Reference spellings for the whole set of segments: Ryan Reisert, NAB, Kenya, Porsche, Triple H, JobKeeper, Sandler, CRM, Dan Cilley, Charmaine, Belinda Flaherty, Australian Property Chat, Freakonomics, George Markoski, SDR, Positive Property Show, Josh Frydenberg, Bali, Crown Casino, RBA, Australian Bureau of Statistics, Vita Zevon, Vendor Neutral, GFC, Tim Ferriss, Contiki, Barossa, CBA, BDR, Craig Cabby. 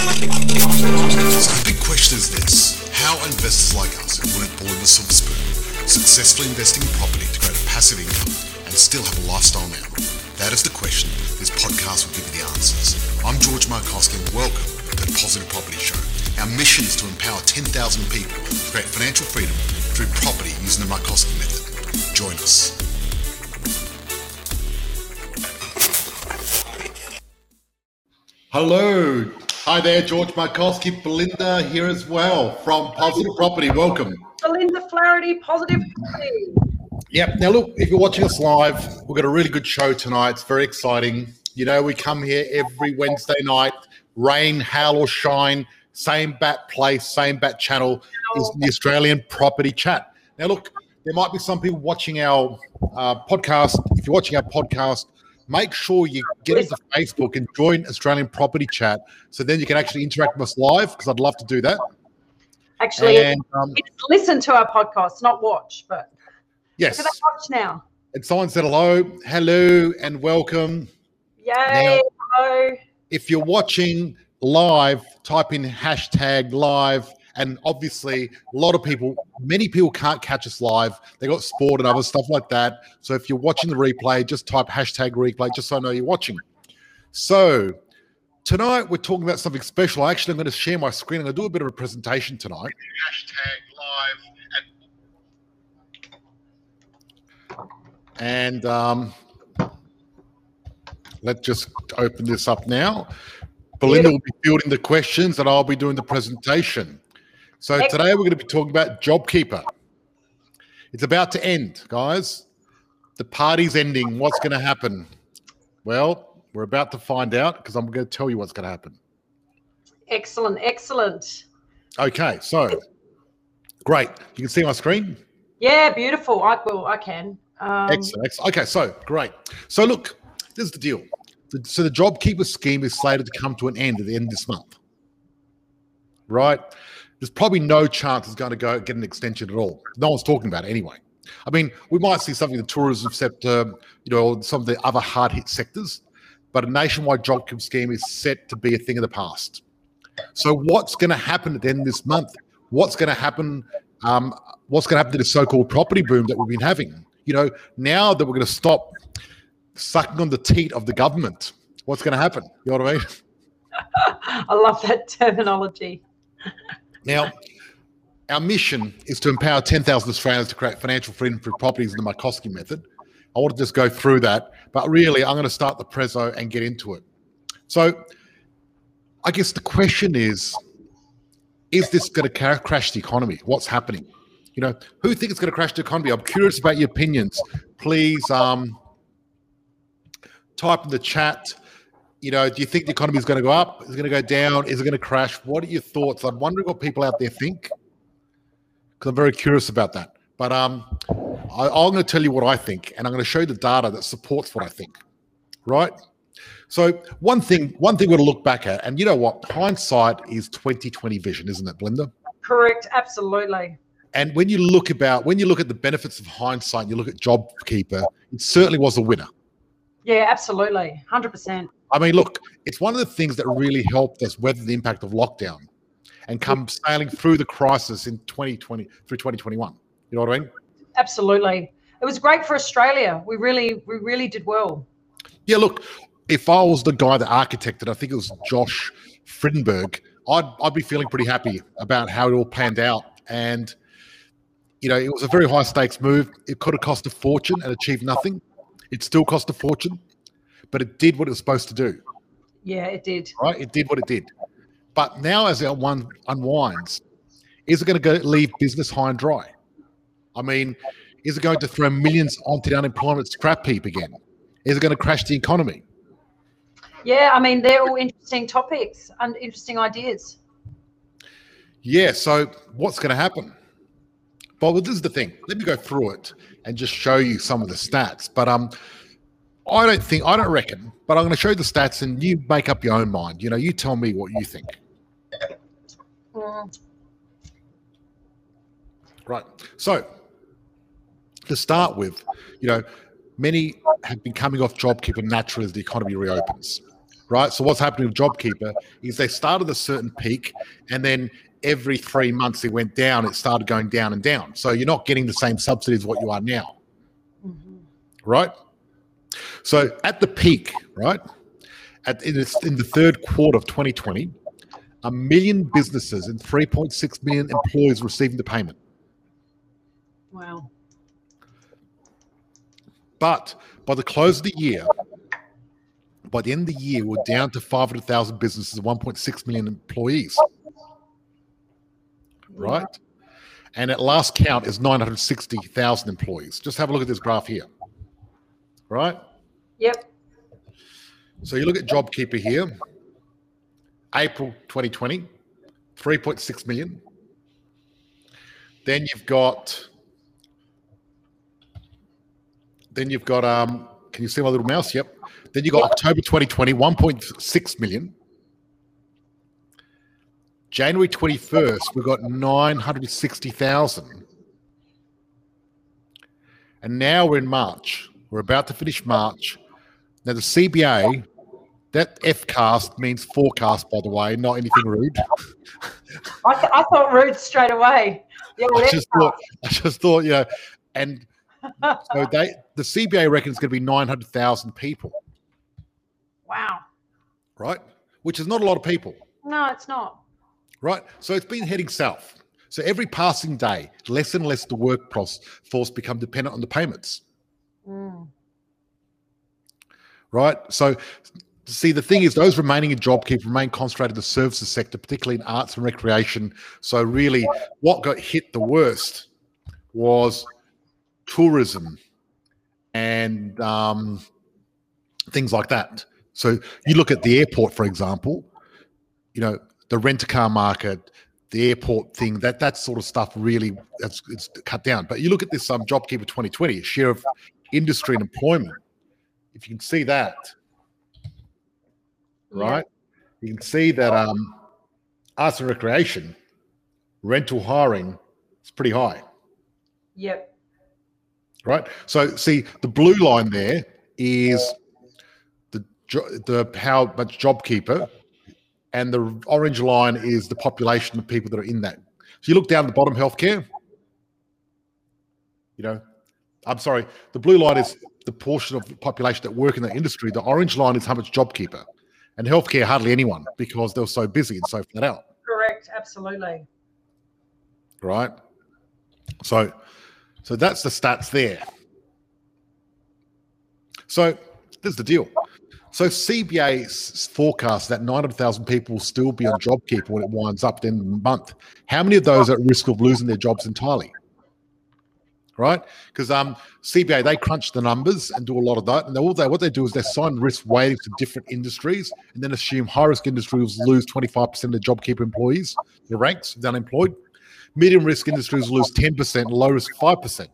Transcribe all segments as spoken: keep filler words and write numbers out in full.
The big question is this: how are investors like us who weren't born with a silver spoon successfully investing in property to create a passive income and still have a lifestyle now? That is the question. This podcast will give you the answers. I'm George Markoski, and welcome to the Positive Property Show. Our mission is to empower ten thousand people to create financial freedom through property using the Markoski method. Join us. Hello. Hi there, George Markoski, Belinda here as well from Positive Property. Welcome. Belinda Flaherty, Positive Property. Yep. Now, look, if you're watching us live, we've got a really good show tonight. It's very exciting. You know, we come here every Wednesday night, rain, hail or shine, same bat place, same bat channel, is the Australian Property Chat. Now, look, there might be some people watching our uh, podcast. If you're watching our podcast, make sure you get into Facebook and join Australian Property Chat, so then you can actually interact with us live, because I'd love to do that. Actually, and, um, it's listen to our podcast, not watch, but yes, look at that watch now. And someone said hello, hello, and welcome. Yay! Now, hello. If you're watching live, type in hashtag live, and obviously a lot of people, many people can't catch us live. They got sport and other stuff like that. So if you're watching the replay, just type hashtag replay, just so I know you're watching. So tonight we're talking about something special. I actually am going to share my screen. I'm going to do a bit of a presentation tonight. Hashtag live. And, and um, let's just open this up now. Belinda will be fielding the questions and I'll be doing the presentation. So today we're going to be talking about JobKeeper. It's about to end, guys. The party's ending. What's going to happen? Well, we're about to find out, because I'm going to tell you what's going to happen. Excellent, excellent. Okay, so great. You can see my screen? Yeah, beautiful. I will. I can. Um... Excellent, excellent. Okay, so great. So look, this is the deal. So the JobKeeper scheme is slated to come to an end at the end of this month, right? There's probably no chance it's going to go get an extension at all. No one's talking about it anyway. I mean, we might see something in the tourism sector, you know, some of the other hard-hit sectors, but a nationwide JobKeeper scheme is set to be a thing of the past. So what's going to happen at the end of this month? What's going to happen? Um, what's going to happen to the so-called property boom that we've been having? You know, now that we're going to stop sucking on the teat of the government, what's going to happen? You know what I mean? I love that terminology. Now, our mission is to empower ten thousand Australians to create financial freedom through properties in the Markoski method. I want to just go through that, but really I'm going to start the prezo and get into it. So I guess the question is, is this going to crash the economy? What's happening? You know, who thinks it's going to crash the economy? I'm curious about your opinions. Please, um, type in the chat, you know, do you think the economy is going to go up? Is it going to go down? Is it going to crash? What are your thoughts? I'm wondering what people out there think, because I'm very curious about that. But um, I, I'm going to tell you what I think, and I'm going to show you the data that supports what I think, right? So one thing, one thing we're going to look back at, and you know what? Hindsight is twenty twenty vision, isn't it, Belinda? Correct, absolutely. And when you look about, when you look at the benefits of hindsight, you look at JobKeeper, it certainly was a winner. Yeah, absolutely. one hundred percent. I mean, look, it's one of the things that really helped us weather the impact of lockdown and come sailing through the crisis in twenty twenty through twenty twenty-one. You know what I mean? Absolutely. It was great for Australia. We really, we really did well. Yeah, look, if I was the guy that architected, I think it was Josh Frydenberg, I'd, I'd be feeling pretty happy about how it all panned out. And, you know, it was a very high stakes move. It could have cost a fortune and achieved nothing. It still cost a fortune, but it did what it was supposed to do. Yeah, it did. Right? It did what it did. But now as our one unwinds, is it going to go leave business high and dry? I mean, is it going to throw millions onto the unemployment scrap heap again? Is it going to crash the economy? Yeah, I mean, they're all interesting topics and interesting ideas. Yeah, so what's going to happen? Well, this is the thing. Let me go through it and just show you some of the stats. But um, I don't think, I don't reckon, but I'm going to show you the stats and you make up your own mind. You know, you tell me what you think. Mm. Right. So to start with, you know, many have been coming off JobKeeper naturally as the economy reopens. right? So what's happening with JobKeeper is they started a certain peak, and then every three months it went down. It started going down and down. So you're not getting the same subsidy as what you are now, mm-hmm. right? So at the peak, right, at in the third quarter of twenty twenty, a million businesses and three point six million employees receiving the payment. Wow. But by the close of the year, by the end of the year, we're down to five hundred thousand businesses and one point six million employees. Right? And at last count is nine hundred sixty thousand employees. Just have a look at this graph here. Right? Yep. So you look at JobKeeper here. April twenty twenty, three point six million. Then you've got, then you've got, um, can you see my little mouse? Yep. Then you've got yep. October twenty twenty, one point six million. January twenty-first, we've got nine hundred sixty thousand. And now we're in March. We're about to finish March. Now the C B A, that F cast means forecast, by the way, not anything rude. I, th I thought rude straight away. Yeah, well, I, just thought, I just thought, you know, and so they, the C B A reckons it's going to be nine hundred thousand people. Wow. Right? Which is not a lot of people. No, it's not. Right? So it's been heading south. So every passing day, less and less the workforce become dependent on the payments. Mm. Right? So... See, the thing is, those remaining in JobKeeper remain concentrated in the services sector, particularly in arts and recreation. So really, what got hit the worst was tourism and um, things like that. So you look at the airport, for example, you know, the rent-a-car market, the airport thing, that, that sort of stuff really, that's, it's cut down. But you look at this um, JobKeeper twenty twenty, share of industry and employment, if you can see that, right? You can see that um, arts and recreation, rental hiring is pretty high. Yep. Right? So, see, the blue line there is the, the how much JobKeeper, and the orange line is the population of people that are in that. So you look down at the bottom, healthcare, you know, I'm sorry, the blue line is the portion of the population that work in that industry. The orange line is how much JobKeeper. And healthcare, hardly anyone, because they were so busy and so flat out. Correct, absolutely. Right. So, so that's the stats there. So this is the deal. So C B A's forecast that nine hundred thousand people will still be on JobKeeper when it winds up at the end of the month. How many of those are at risk of losing their jobs entirely? Right? Because um, C B A, they crunch the numbers and do a lot of that. And all they, what they do is they assign risk weightings to different industries and then assume high-risk industries lose twenty-five percent of their JobKeeper employees, their ranks, the unemployed. Medium-risk industries lose ten percent, low-risk five percent.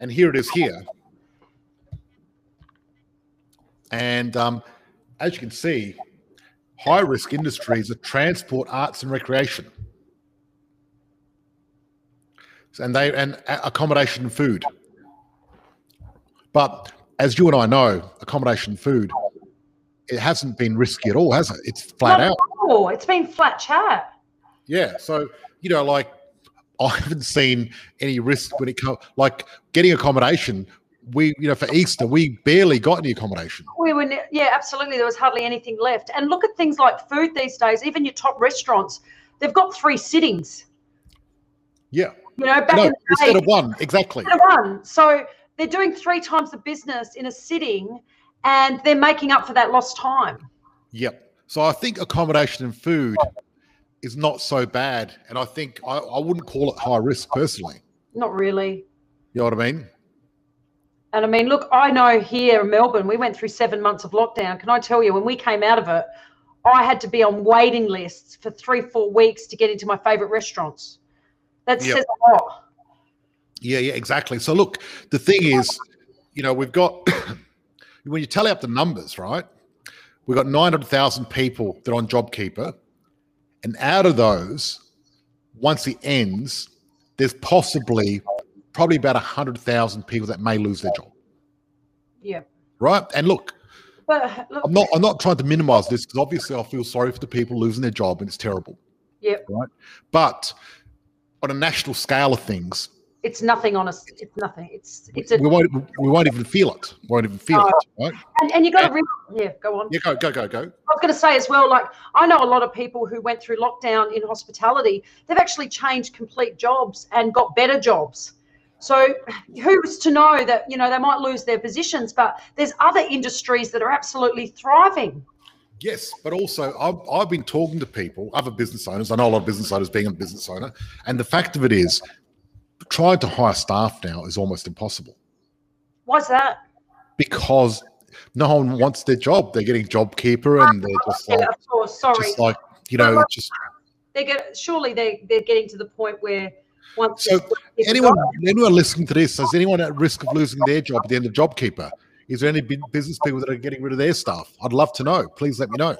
And here it is here. And um, as you can see, high-risk industries are transport, arts, and recreation. And they and accommodation and food, but as you and I know, accommodation and food, it hasn't been risky at all, has it? It's flat out. Oh, it's been flat chat. Yeah, so you know, like I haven't seen any risk when it comes like getting accommodation. We, you know, for Easter, we barely got any accommodation. We were, yeah, absolutely. There was hardly anything left. And look at things like food these days. Even your top restaurants, they've got three sittings. Yeah. You know, back no, in the day, instead of one, exactly. Instead of one. So they're doing three times the business in a sitting, and they're making up for that lost time. Yep. So I think accommodation and food is not so bad, and I think I, I wouldn't call it high risk personally. Not really. You know what I mean? And I mean, look, I know here in Melbourne, we went through seven months of lockdown. Can I tell you, when we came out of it, I had to be on waiting lists for three, four weeks to get into my favourite restaurants. That says a lot. Yeah, yeah, exactly. So look, the thing is, you know, we've got, when you tally up the numbers, right, we've got nine hundred thousand people that are on JobKeeper, and out of those, once it ends, there's possibly probably about one hundred thousand people that may lose their job. Yeah. Right? And look, But look, I'm not I'm not trying to minimize this, because obviously I feel sorry for the people losing their job and it's terrible. Yep. Right. But on a national scale of things, it's nothing. Honest, it's nothing. It's it's. A, we won't. We won't even feel it. We won't even feel uh, it. Right? And and you got to realize. Yeah, go on. Yeah, go go go go. I was going to say as well, like I know a lot of people who went through lockdown in hospitality. They've actually changed complete jobs and got better jobs. So who's to know that you know they might lose their positions, but there's other industries that are absolutely thriving. Yes, but also I've, I've been talking to people, other business owners. I know a lot of business owners, being a business owner, and the fact of it is, trying to hire staff now is almost impossible. Why's that? Because no one wants their job. They're getting JobKeeper, and they're just like, yeah, of course. Sorry. Just like you know, no, just they get. Surely they they're getting to the point where once. So anyone anyone listening to this, is anyone at risk of losing their job at the end of JobKeeper? Is there any business people that are getting rid of their staff? I'd love to know. Please let me know.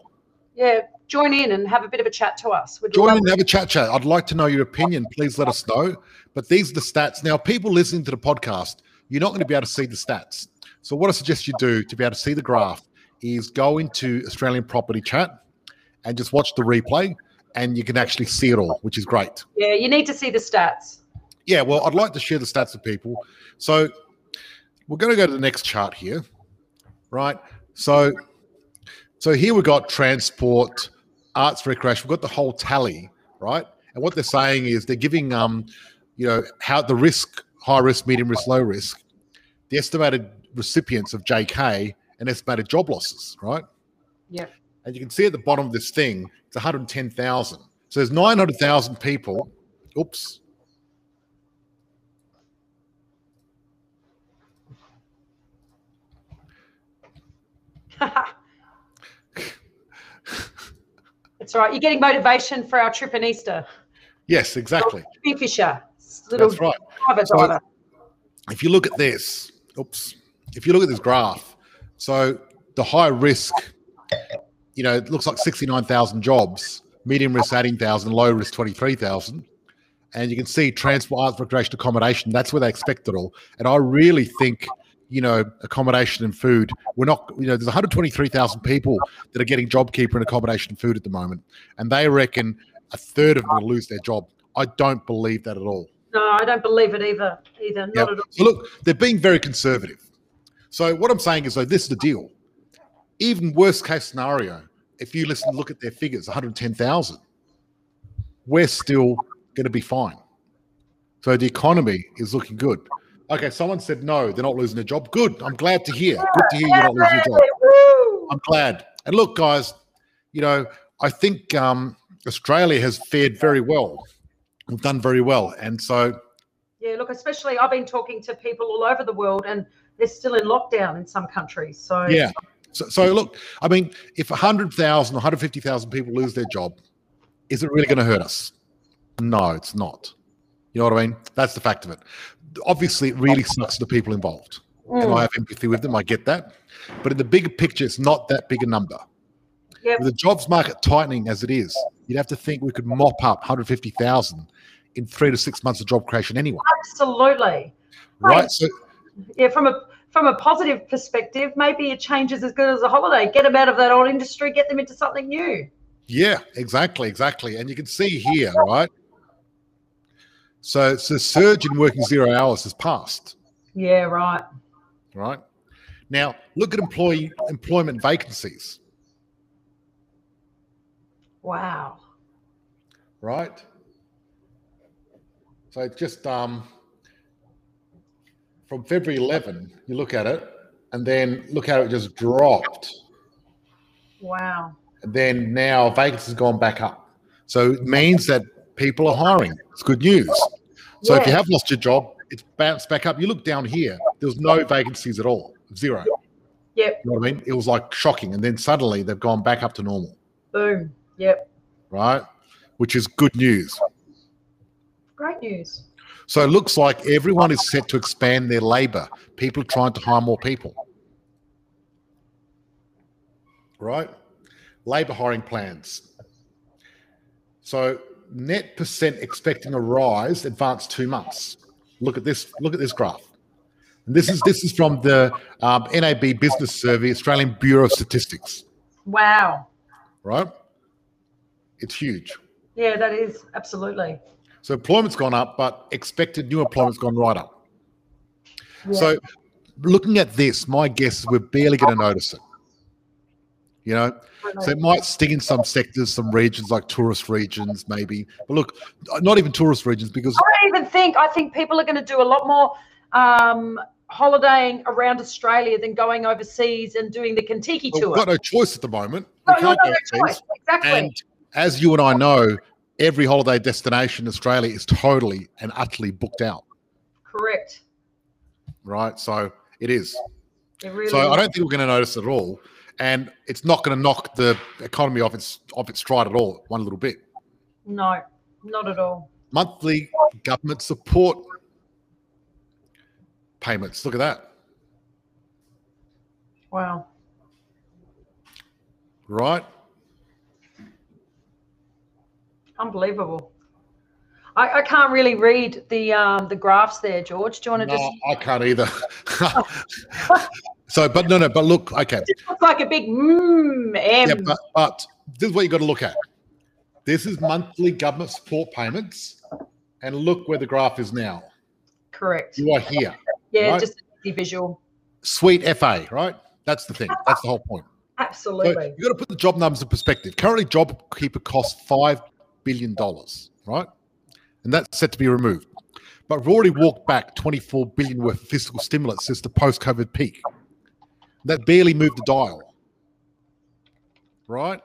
Yeah, join in and have a bit of a chat to us. We'd join in and have a chat chat. I'd like to know your opinion. Please let us know. But these are the stats. Now, people listening to the podcast, you're not going to be able to see the stats. So what I suggest you do to be able to see the graph is go into Australian Property Chat and just watch the replay, and you can actually see it all, which is great. Yeah, you need to see the stats. Yeah, well, I'd like to share the stats with people. So we're going to go to the next chart here, right? So, so here we've got transport, arts, recreation. We've got the whole tally, right? And what they're saying is they're giving, um, you know, how the risk, high risk, medium risk, low risk, the estimated recipients of J K and estimated job losses, right? Yeah. And you can see at the bottom of this thing, it's one hundred ten thousand. So there's nine hundred thousand people. Oops. It's all right. You're getting motivation for our trip in Easter. Yes, exactly. Fisher, little that's right. Driver so driver. If you look at this, oops. If you look at this graph, so the high risk, you know, it looks like sixty-nine thousand jobs, medium risk eighteen thousand, low risk twenty-three thousand. And you can see transport, arts, recreation, accommodation. That's where they expect it all. And I really think, you know, accommodation and food, we're not, you know, there's one hundred twenty-three thousand people that are getting JobKeeper and accommodation and food at the moment. And they reckon a third of them will lose their job. I don't believe that at all. No, I don't believe it either, either, not yeah. at all. So look, they're being very conservative. So what I'm saying is, though, this is the deal. Even worst case scenario, if you listen, look at their figures, one hundred ten thousand, we're still going to be fine. So the economy is looking good. Okay, someone said no, they're not losing their job. Good. I'm glad to hear. Good to hear you're not losing your job. I'm glad. And look, guys, you know, I think um, Australia has fared very well. We've done very well. And so... Yeah, look, especially I've been talking to people all over the world and they're still in lockdown in some countries. So yeah. So, so look, I mean, if one hundred thousand, one hundred fifty thousand people lose their job, is it really going to hurt us? No, it's not. You know what I mean? That's the fact of it. Obviously, it really sucks to the people involved. Mm. And I have empathy with them. I get that. But in the bigger picture, it's not that big a number. Yep. With the jobs market tightening as it is, you'd have to think we could mop up one hundred fifty thousand in three to six months of job creation anyway. Absolutely. Right? So, yeah, from a from a positive perspective, maybe a change is as good as a holiday. Get them out of that old industry. Get them into something new. Yeah, exactly, exactly. And you can see here, right? So, so surge in working zero hours has passed. Yeah, right. Right. Now, look at employee employment vacancies. Wow. Right. So it's just um, from February eleventh, you look at it, and then look how it just dropped. Wow. And then now vacancies gone back up. So it means that people are hiring. It's good news. So yeah. If you have lost your job, it's bounced back up. You look down here, there was no vacancies at all, zero. Yep. You know what I mean? It was like shocking. And then suddenly they've gone back up to normal. Boom. Yep. Right? Which is good news. Great news. So it looks like everyone is set to expand their labor. People are trying to hire more people. Right? Labor hiring plans. So... net percent expecting a rise advanced two months. Look at this, look at this graph. This is this is from the um, N A B Business Survey, Australian Bureau of Statistics. Wow. Right? It's huge. Yeah, that is, absolutely. So employment's gone up, but expected new employment's gone right up. Yeah. So looking at this, my guess is we're barely going to notice it. You know, so it might sting in some sectors, some regions like tourist regions, maybe. But look, not even tourist regions because I don't even think. I think people are going to do a lot more um, holidaying around Australia than going overseas and doing the Contiki well, tour. We've got no choice at the moment. No, we can't go no choice. Exactly. And as you and I know, every holiday destination in Australia is totally and utterly booked out. Correct. Right. So it is. It really so is. I don't think we're going to notice it at all. And it's not going to knock the economy off its off its stride at all, one little bit. No, not at all. Monthly government support payments. Look at that. Wow. Right. Unbelievable. I, I can't really read the um, the graphs there, George. Do you want to no, just? I can't either. So, but no, no, but look, okay. It looks like a big mmm. Yeah, but, but this is what you've got to look at. This is monthly government support payments, and look where the graph is now. Correct. You are here. Yeah, right? Just the visual. Sweet F A, right? That's the thing. That's the whole point. Absolutely. So you've got to put the job numbers in perspective. Currently, JobKeeper costs five billion dollars, right? And that's set to be removed. But we've already walked back twenty-four billion dollars worth of fiscal stimulus since the post-COVID peak. That barely moved the dial, right?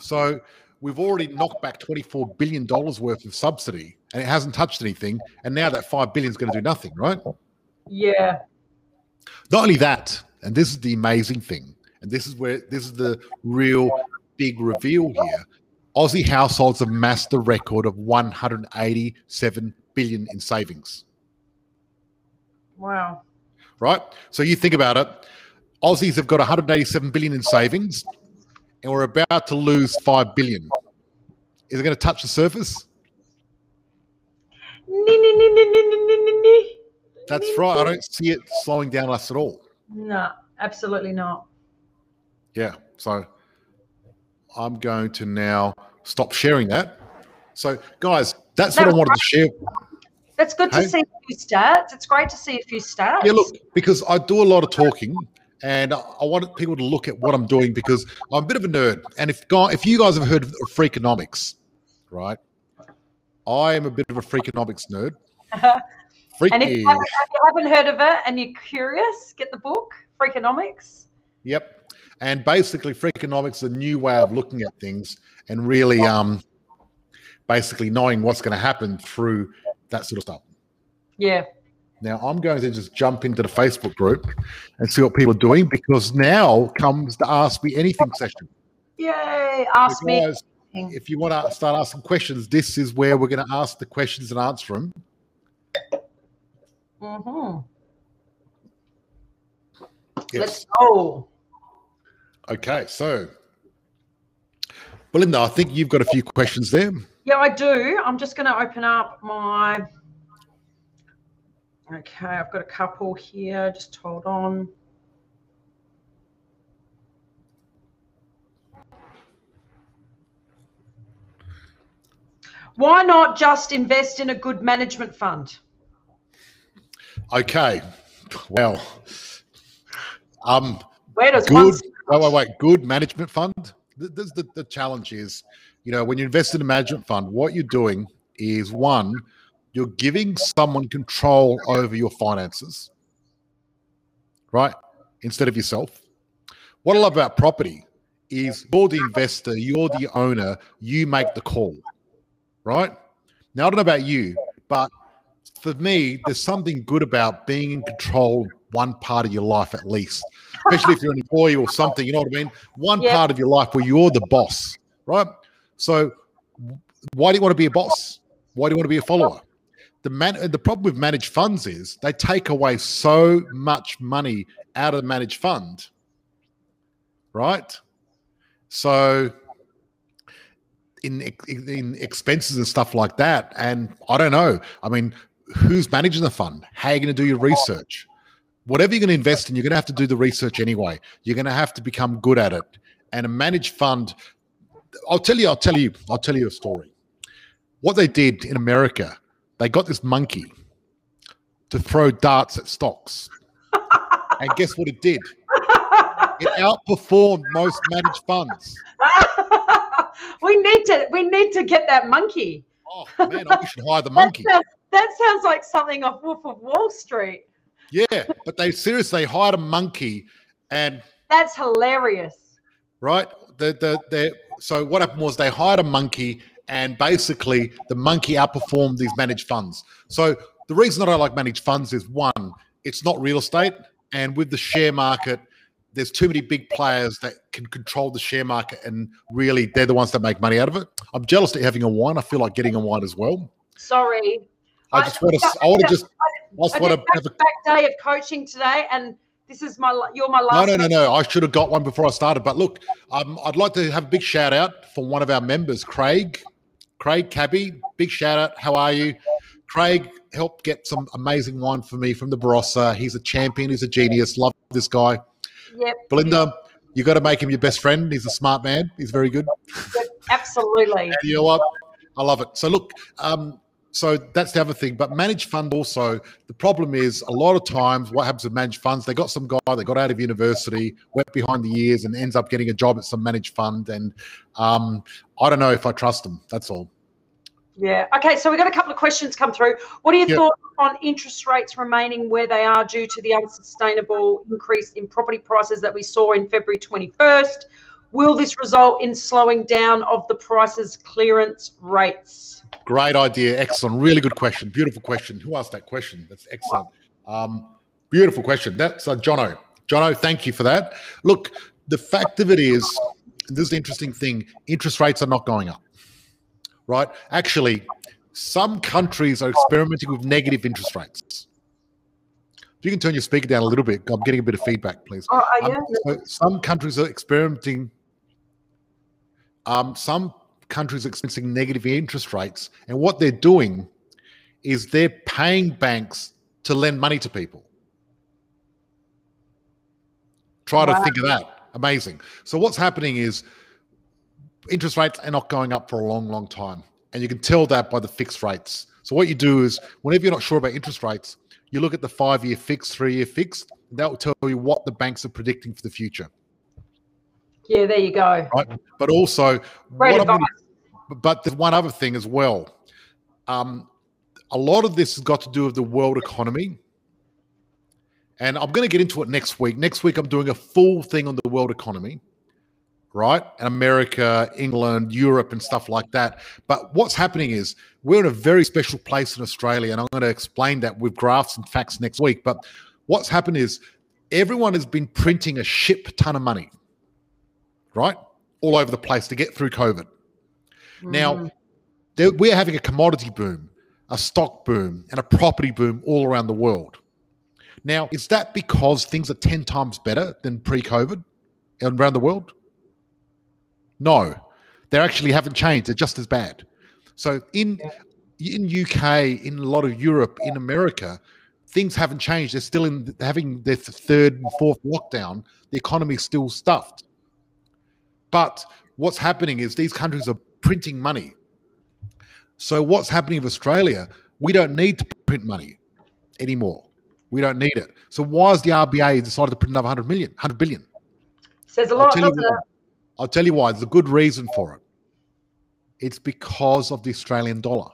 So we've already knocked back twenty-four billion dollars worth of subsidy, and it hasn't touched anything, and now that five billion dollars is going to do nothing, right? Yeah. Not only that, and this is the amazing thing, and this is where this is the real big reveal here, Aussie households have amassed the record of one hundred eighty-seven billion dollars in savings. Wow. Right? So you think about it. Aussies have got one hundred eighty-seven billion dollars in savings, and we're about to lose five billion dollars. Is it going to touch the surface? That's right. I don't see it slowing down us at all. No, absolutely not. Yeah. So I'm going to now stop sharing that. So, guys, that's what I wanted to share. That's good to see a few stats. It's great to see a few stats. Yeah, look, because I do a lot of talking. And I wanted people to look at what I'm doing because I'm a bit of a nerd. And if if you guys have heard of Freakonomics, right? I am a bit of a Freakonomics nerd. Freaky. And if you, haven't, if you haven't heard of it and you're curious, get the book, Freakonomics. Yep. And basically, Freakonomics is a new way of looking at things and really um, basically knowing what's going to happen through that sort of stuff. Yeah. Now, I'm going to just jump into the Facebook group and see what people are doing because now comes the Ask Me Anything session. Yay, Ask Me Anything. If you want to start asking questions, this is where we're going to ask the questions and answer them. Mm-hmm. Yes. Let's go. Okay, so, Belinda, I think you've got a few questions there. Yeah, I do. I'm just going to open up my... Okay, I've got a couple here. Just hold on. Why not just invest in a good management fund? Okay. Well, um, where does good, one? Wait, wait, wait. Good management fund. This, the, the challenge is, you know, when you invest in a management fund, what you're doing is one. You're giving someone control over your finances, right, instead of yourself. What I love about property is you're the investor, you're the owner, you make the call, right? Now, I don't know about you, but for me, there's something good about being in control one part of your life at least, especially if you're an employee or something, you know what I mean? One yeah. part of your life where you're the boss, right? So why do you want to be a boss? Why do you want to be a follower? The, man, the problem with managed funds is they take away so much money out of the managed fund, right? So in, in expenses and stuff like that, and I don't know. I mean, who's managing the fund? How are you going to do your research? whatever you're going to invest in, you're going to have to do the research anyway. You're going to have to become good at it. And a managed fund, I'll tell you, I'll tell you, I'll tell you a story. What they did in America, they got this monkey to throw darts at stocks. And guess what it did? It outperformed most managed funds. We need to we need to get that monkey. Oh man, I should hire the monkey. That sounds, that sounds like something off Wolf of Wall Street. Yeah, but they seriously hired a monkey, and that's hilarious. Right? The the the so what happened was they hired a monkey, and basically the monkey outperformed these managed funds. So the reason that I like managed funds is, one, it's not real estate, and with the share market, there's too many big players that can control the share market, and really they're the ones that make money out of it. I'm jealous that you're having a wine. I feel like getting a wine as well. Sorry. I just want to. I want to just. I just want to have a back day of coaching today, and this is my. You're my last. No, no, no, no. I should have got one before I started. But look, um, I'd like to have a big shout out for one of our members, Craig. Craig Cabby, big shout out. How are you? Craig helped get some amazing wine for me from the Barossa. He's a champion. He's a genius. Love this guy. Yep. Belinda, you got to make him your best friend. He's a smart man. He's very good. Yep, absolutely. You know what? I love it. So look, um, so that's the other thing. But managed fund also, the problem is a lot of times what happens with managed funds, they got some guy that got out of university, went behind the ears and ends up getting a job at some managed fund. And um, I don't know if I trust them. That's all. Yeah. Okay. So we've got a couple of questions come through. What are your yep. thoughts on interest rates remaining where they are due to the unsustainable increase in property prices that we saw in February twenty-first? Will this result in slowing down of the prices clearance rates? Great idea. Excellent. Really good question. Beautiful question. Who asked that question? That's excellent. Um, beautiful question. That's uh, Jono. Jono, thank you for that. Look, the fact of it is, this is the interesting thing, interest rates are not going up. Right? Actually, some countries are experimenting with negative interest rates. If you can turn your speaker down a little bit, I'm getting a bit of feedback, please. Oh, um, so some countries are experimenting, um, some countries are experiencing negative interest rates, and what they're doing is they're paying banks to lend money to people. Try wow. to think of that. Amazing. So what's happening is, interest rates are not going up for a long, long time. And you can tell that by the fixed rates. So what you do is, whenever you're not sure about interest rates, you look at the five-year fixed, three-year fixed. That will tell you what the banks are predicting for the future. Yeah, there you go. Right? But also, what I'm gonna, but there's one other thing as well. Um, a lot of this has got to do with the world economy. And I'm going to get into it next week. Next week, I'm doing a full thing on the world economy. Right? And America, England, Europe, and stuff like that. But what's happening is we're in a very special place in Australia, and I'm going to explain that with graphs and facts next week. But what's happened is everyone has been printing a ship ton of money, right? All over the place to get through COVID. Mm. Now, there, we're having a commodity boom, a stock boom, and a property boom all around the world. Now, is that because things are ten times better than pre-COVID around the world? No, they actually haven't changed. They're just as bad. So in in U K, in a lot of Europe, in America, things haven't changed. They're still in having their third and fourth lockdown. The economy's still stuffed. But what's happening is these countries are printing money. So what's happening with Australia? We don't need to print money anymore. We don't need it. So why has the R B A decided to print another one hundred million, one hundred billion? Says a lot, doesn't it? I'll tell you why. There's a good reason for it. It's because of the Australian dollar.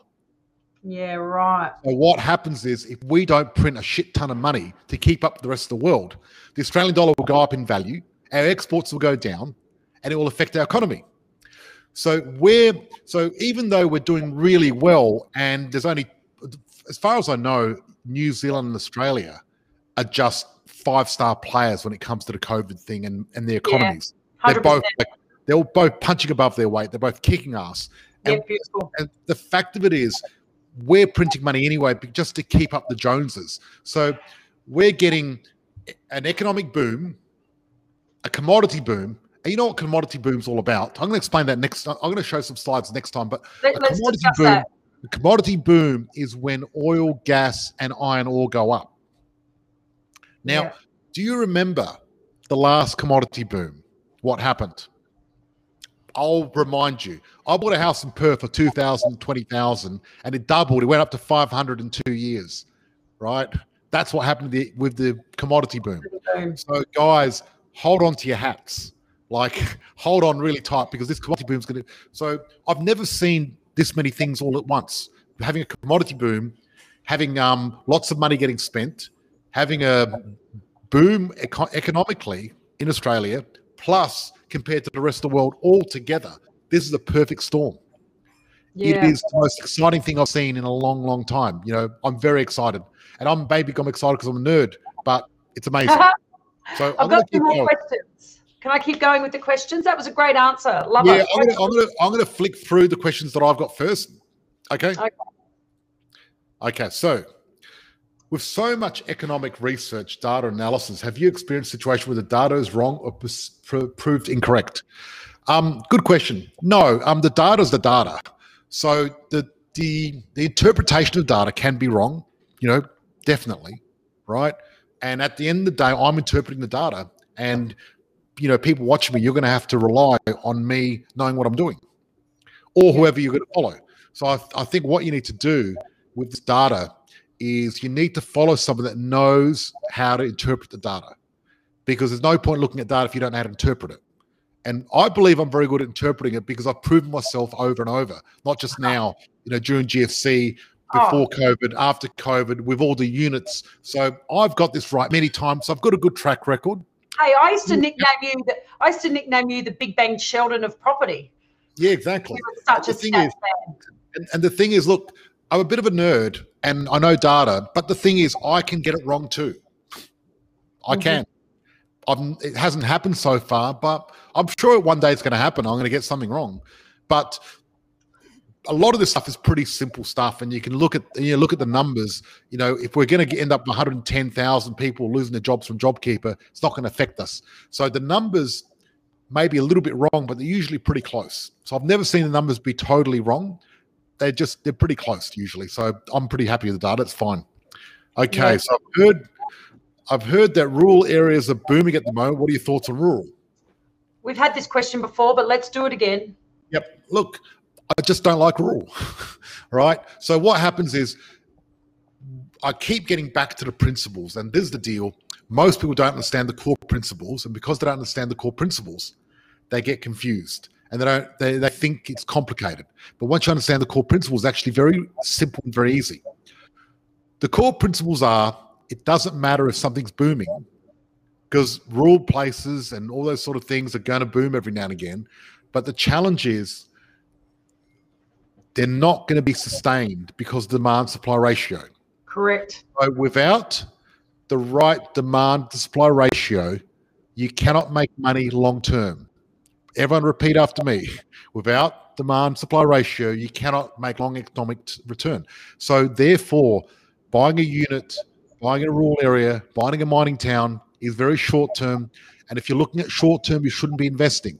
Yeah, right. So what happens is if we don't print a shit ton of money to keep up with the rest of the world, the Australian dollar will go up in value, our exports will go down, and it will affect our economy. So we're so even though we're doing really well, and there's only, as far as I know, New Zealand and Australia are just five-star players when it comes to the COVID thing and, and their economies. Yeah. They're both, like, they're both punching above their weight. They're both kicking ass. And, yeah, beautiful. And the fact of it is we're printing money anyway just to keep up the Joneses. So we're getting an economic boom, a commodity boom. And you know what commodity boom's all about? I'm going to explain that next. I'm going to show some slides next time. But Let, a commodity boom, that. the commodity boom is when oil, gas, and iron ore go up. Now, yeah. do you remember the last commodity boom? What happened? I'll remind you. I bought a house in Perth for two thousand dollars, twenty thousand dollars, and it doubled. It went up to five hundred in two years, right? That's what happened to the, with the commodity boom. So, guys, hold on to your hats. Like, hold on really tight, because this commodity boom is going to... So I've never seen this many things all at once. Having a commodity boom, having um, lots of money getting spent, having a boom eco economically in Australia, plus compared to the rest of the world altogether, this is a perfect storm. Yeah. It is the most exciting thing I've seen in a long, long time. You know, I'm very excited. And I'm baby, I'm excited because I'm a nerd, but it's amazing. So I've got some more questions. Can I keep going with the questions? That was a great answer. Love yeah, it. I'm gonna, I'm gonna, I'm gonna flick through the questions that I've got first. Okay. Okay. Okay, so with so much economic research, data analysis, have you experienced a situation where the data is wrong or pr proved incorrect? Um, good question. No, um, the data is the data. So the, the, the interpretation of data can be wrong, you know, definitely, right? And at the end of the day, I'm interpreting the data, and, you know, people watching me, you're going to have to rely on me knowing what I'm doing, or whoever you're going to follow. So I, I think what you need to do with this data is you need to follow someone that knows how to interpret the data, because there's no point looking at data if you don't know how to interpret it. And I believe I'm very good at interpreting it, because I've proven myself over and over, not just now, you know, during G F C, before oh. COVID, after COVID, with all the units. So I've got this right many times. So I've got a good track record. Hey, I used to nickname you the, I used to nickname you the Big Bang Sheldon of property. Yeah, exactly. You were such a stat fan. And, and the thing is, look, I'm a bit of a nerd and I know data, but the thing is, I can get it wrong too. I can. I've, it hasn't happened so far, but I'm sure one day it's going to happen. I'm going to get something wrong. But a lot of this stuff is pretty simple stuff, and you can look at you know, look at the numbers. You know, if we're going to end up one hundred ten thousand people losing their jobs from JobKeeper, it's not going to affect us. So the numbers may be a little bit wrong, but they're usually pretty close. So I've never seen the numbers be totally wrong. They're just they're pretty close usually. So I'm pretty happy with the data. It's fine. Okay, yeah. So I've heard I've heard that rural areas are booming at the moment. What are your thoughts on rural? We've had this question before, but let's do it again. Yep. Look. I just don't like rural, right? So what happens is I keep getting back to the principles, and this is the deal. Most people don't understand the core principles, and because they don't understand the core principles, they get confused, and they don't. They, they think it's complicated. But once you understand the core principles, it's actually very simple and very easy. The core principles are: it doesn't matter if something's booming, because rural places and all those sort of things are going to boom every now and again. But the challenge is, they're not going to be sustained because of the demand-supply ratio. Correct. So without the right demand-to-supply ratio, you cannot make money long-term. Everyone repeat after me. Without demand-supply ratio, you cannot make long economic return. So therefore, buying a unit, buying in a rural area, buying in a mining town is very short-term. And if you're looking at short-term, you shouldn't be investing.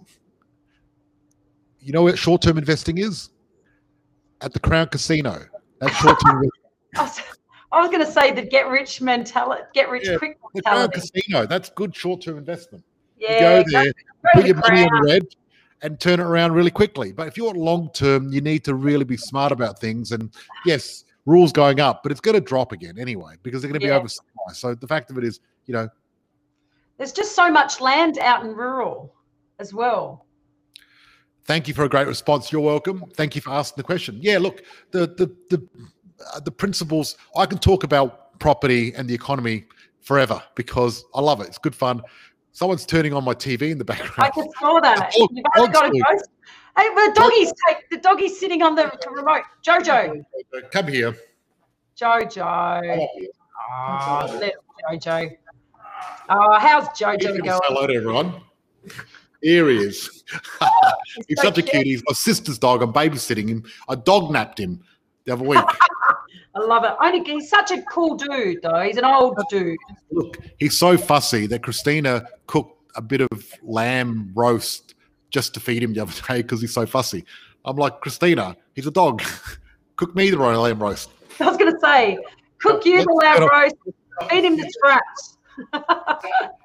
You know what short-term investing is? At the Crown Casino. That's short-term. I was going to say the get rich mentality, get rich yeah, quick mentality. The Crown Casino, that's good short-term investment. Yeah, you go there, put your money on red and turn it around really quickly. But if you want long-term, you need to really be smart about things. And yes, rules going up, but it's going to drop again anyway, because they're going to yeah. be oversupply. So the fact of it is, you know. There's just so much land out in rural as well. Thank you for a great response. You're welcome. Thank you for asking the question. Yeah, look, the the the, uh, the principles, I can talk about property and the economy forever because I love it. It's good fun. Someone's turning on my T V in the background. I can saw that. Dog, You've only got a ghost. Hey, the doggies take the doggies sitting on the remote. Jojo. Come here. Jojo. Oh, oh Jojo. Oh, how's Jojo going? Hello to everyone. Here he is. Oh, he's he's so such a cute. He's my sister's dog. I'm babysitting him. I dog-napped him the other week. I love it. Only, he's such a cool dude, though. He's an old dude. Look, he's so fussy that Christina cooked a bit of lamb roast just to feed him the other day because he's so fussy. I'm like, Christina, he's a dog. Cook me the lamb roast. I was going to say, cook you the lamb roast, feed him the scraps.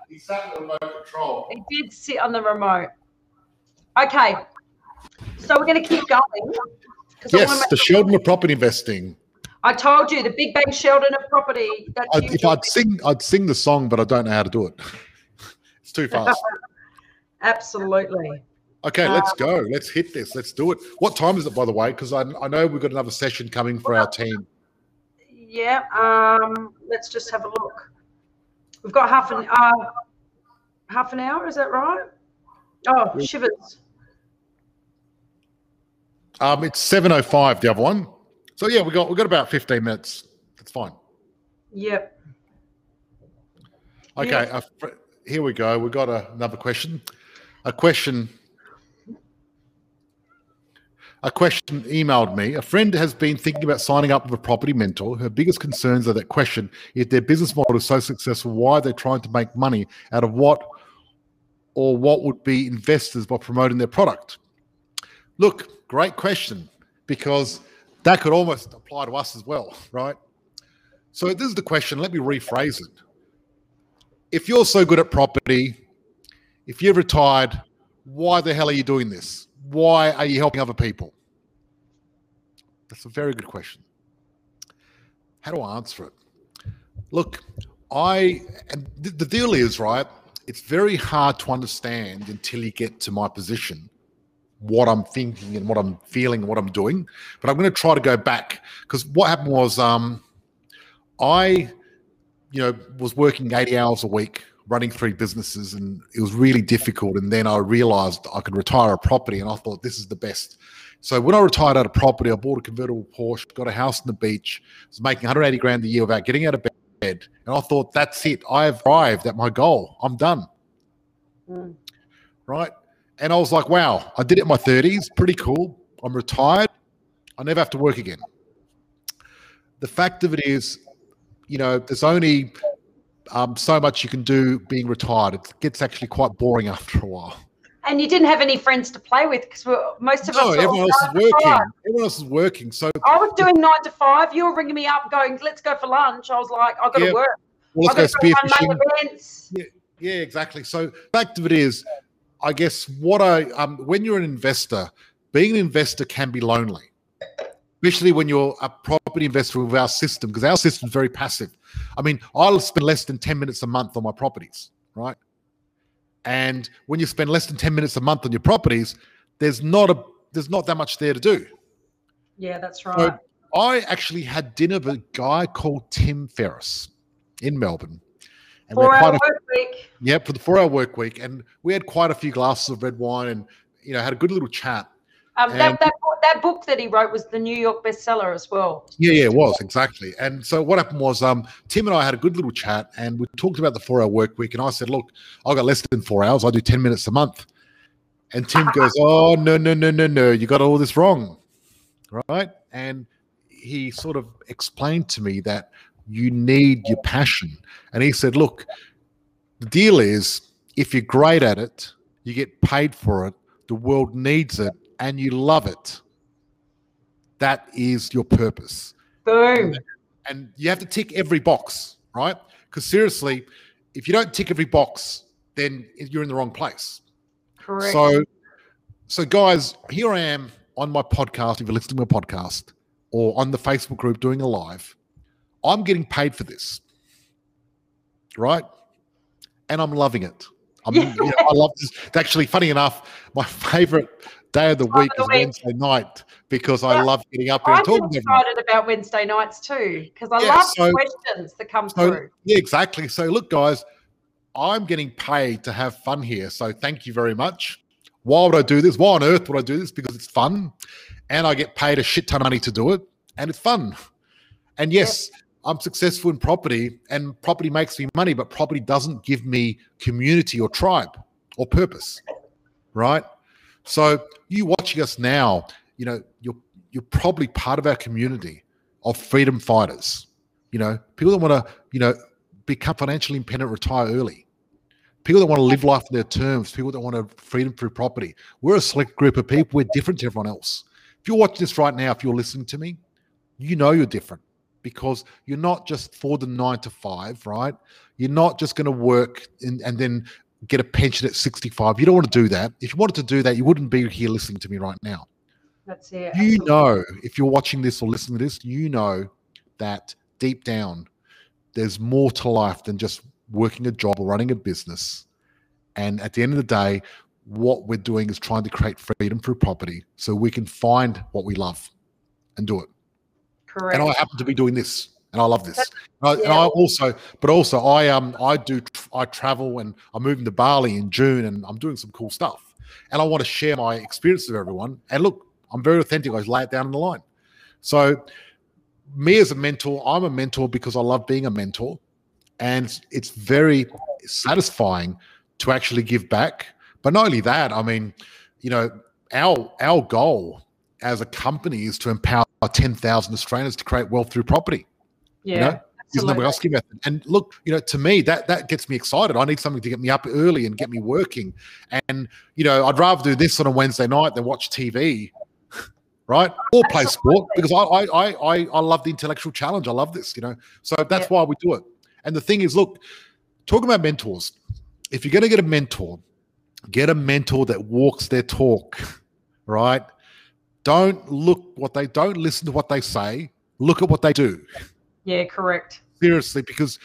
He sat on the remote control. He did sit on the remote. Okay. So we're going to keep going. Yes, the Sheldon of property investing. I told you, the Big Bang Sheldon of property. That's I, if I'd sing, I'd sing the song, but I don't know how to do it. It's too fast. Absolutely. Okay, um, let's go. Let's hit this. Let's do it. What time is it, by the way? Because I, I know we've got another session coming for our team. Yeah. Um, let's just have a look. We've got half an uh, half an hour. Is that right? Oh, shivers. Um, it's seven oh five. The other one. So yeah, we got we got about fifteen minutes. That's fine. Yep. Okay. Yeah. Uh, here we go. We got a, another question. A question. A question emailed me. A friend has been thinking about signing up with a property mentor. Her biggest concerns are that question: if their business model is so successful, why are they trying to make money out of what, or what would be investors by promoting their product? Look, great question, because that could almost apply to us as well, right? So this is the question. Let me rephrase it. If you're so good at property, if you're retired, why the hell are you doing this? Why are you helping other people? That's a very good question. How do I answer it? Look, I, and the deal is, right, it's very hard to understand until you get to my position what I'm thinking and what I'm feeling and what I'm doing. But I'm going to try to go back, because what happened was um, I, you know, was working eighty hours a week, running three businesses, and it was really difficult. And then I realized I could retire a property, and I thought this is the best. So when I retired out of property, I bought a convertible Porsche, got a house on the beach, was making one hundred eighty grand a year without getting out of bed. And I thought, that's it. I've arrived at my goal. I'm done. Mm. Right? And I was like, wow, I did it in my thirties. Pretty cool. I'm retired. I never have to work again. The fact of it is, you know, there's only um, so much you can do being retired. It gets actually quite boring after a while. And you didn't have any friends to play with, because most of no, us. No, everyone else is working. Everyone else is working. So I was doing nine to five. You were ringing me up going, let's go for lunch. I was like, I've got yeah. to work. Well, let's I've go spearfishing. Yeah, yeah, exactly. So the fact of it is, I guess what I um, when you're an investor, being an investor can be lonely, especially when you're a property investor with our system, because our system is very passive. I mean, I'll spend less than ten minutes a month on my properties, right? And when you spend less than ten minutes a month on your properties, there's not a there's not that much there to do. Yeah, that's right. So I actually had dinner with a guy called Tim Ferriss in Melbourne. And four-hour work week. Yeah, for the four-hour work week, and we had quite a few glasses of red wine, and you know, had a good little chat. Um, and that, that that book that he wrote was the New York bestseller as well. Yeah, yeah, it was exactly. And so what happened was, um, Tim and I had a good little chat, and we talked about the four-hour work week. And I said, "Look, I got less than four hours. I do ten minutes a month." And Tim goes, "Oh no, no, no, no, no! You got all this wrong, right?" And he sort of explained to me that you need your passion. And he said, look, the deal is, if you're great at it, you get paid for it, the world needs it, and you love it. That is your purpose. Boom. And you have to tick every box, right? Because seriously, if you don't tick every box, then you're in the wrong place. Correct. So, so guys, here I am on my podcast, if you're listening to my podcast, or on the Facebook group doing a live, I'm getting paid for this, right? And I'm loving it. I'm, yeah. you know, I love this. It's actually, funny enough, my favorite day of the week of the is week. Wednesday night, because yeah. I love getting up here and talking to everyone. I'm excited about Wednesday nights too, because I yeah, love so, the questions that come so, through. Yeah, exactly. So look, guys, I'm getting paid to have fun here, so thank you very much. Why would I do this? Why on earth would I do this? Because it's fun, and I get paid a shit ton of money to do it, and it's fun. And yes, yeah. I'm successful in property, and property makes me money, but property doesn't give me community or tribe or purpose, right? So you watching us now, you know, you're you're probably part of our community of freedom fighters, you know, people that want to, you know, become financially independent, retire early, people that want to live life on their terms, people that want to freedom through property. We're a select group of people. We're different to everyone else. If you're watching this right now, if you're listening to me, you know you're different. because you're not just for the nine to five, right? You're not just going to work in, and then get a pension at sixty-five. You don't want to do that. If you wanted to do that, you wouldn't be here listening to me right now. That's it. You absolutely know, if you're watching this or listening to this, you know that deep down, there's more to life than just working a job or running a business. And at the end of the day, what we're doing is trying to create freedom through property so we can find what we love and do it. Correct. And I happen to be doing this, and I love this. Yeah. And I also, but also I um I do I travel, and I'm moving to Bali in June, and I'm doing some cool stuff. And I want to share my experiences with everyone. And look, I'm very authentic. I just lay it down on the line. So me as a mentor, I'm a mentor because I love being a mentor, and it's, it's very satisfying to actually give back. But not only that, I mean, you know, our our goal as a company is to empower ten thousand Australians to create wealth through property. Yeah, you know, using the Markoski method. And look, you know, to me, that that gets me excited. I need something to get me up early and get me working. And, you know, I'd rather do this on a Wednesday night than watch T V, right? Or play sport, because I I I I love the intellectual challenge. I love this, you know. So that's yeah. why we do it. And the thing is, look, talking about mentors, if you're going to get a mentor, get a mentor that walks their talk, right? Don't look what they don't listen to what they say. Look at what they do. Yeah, correct. Seriously, because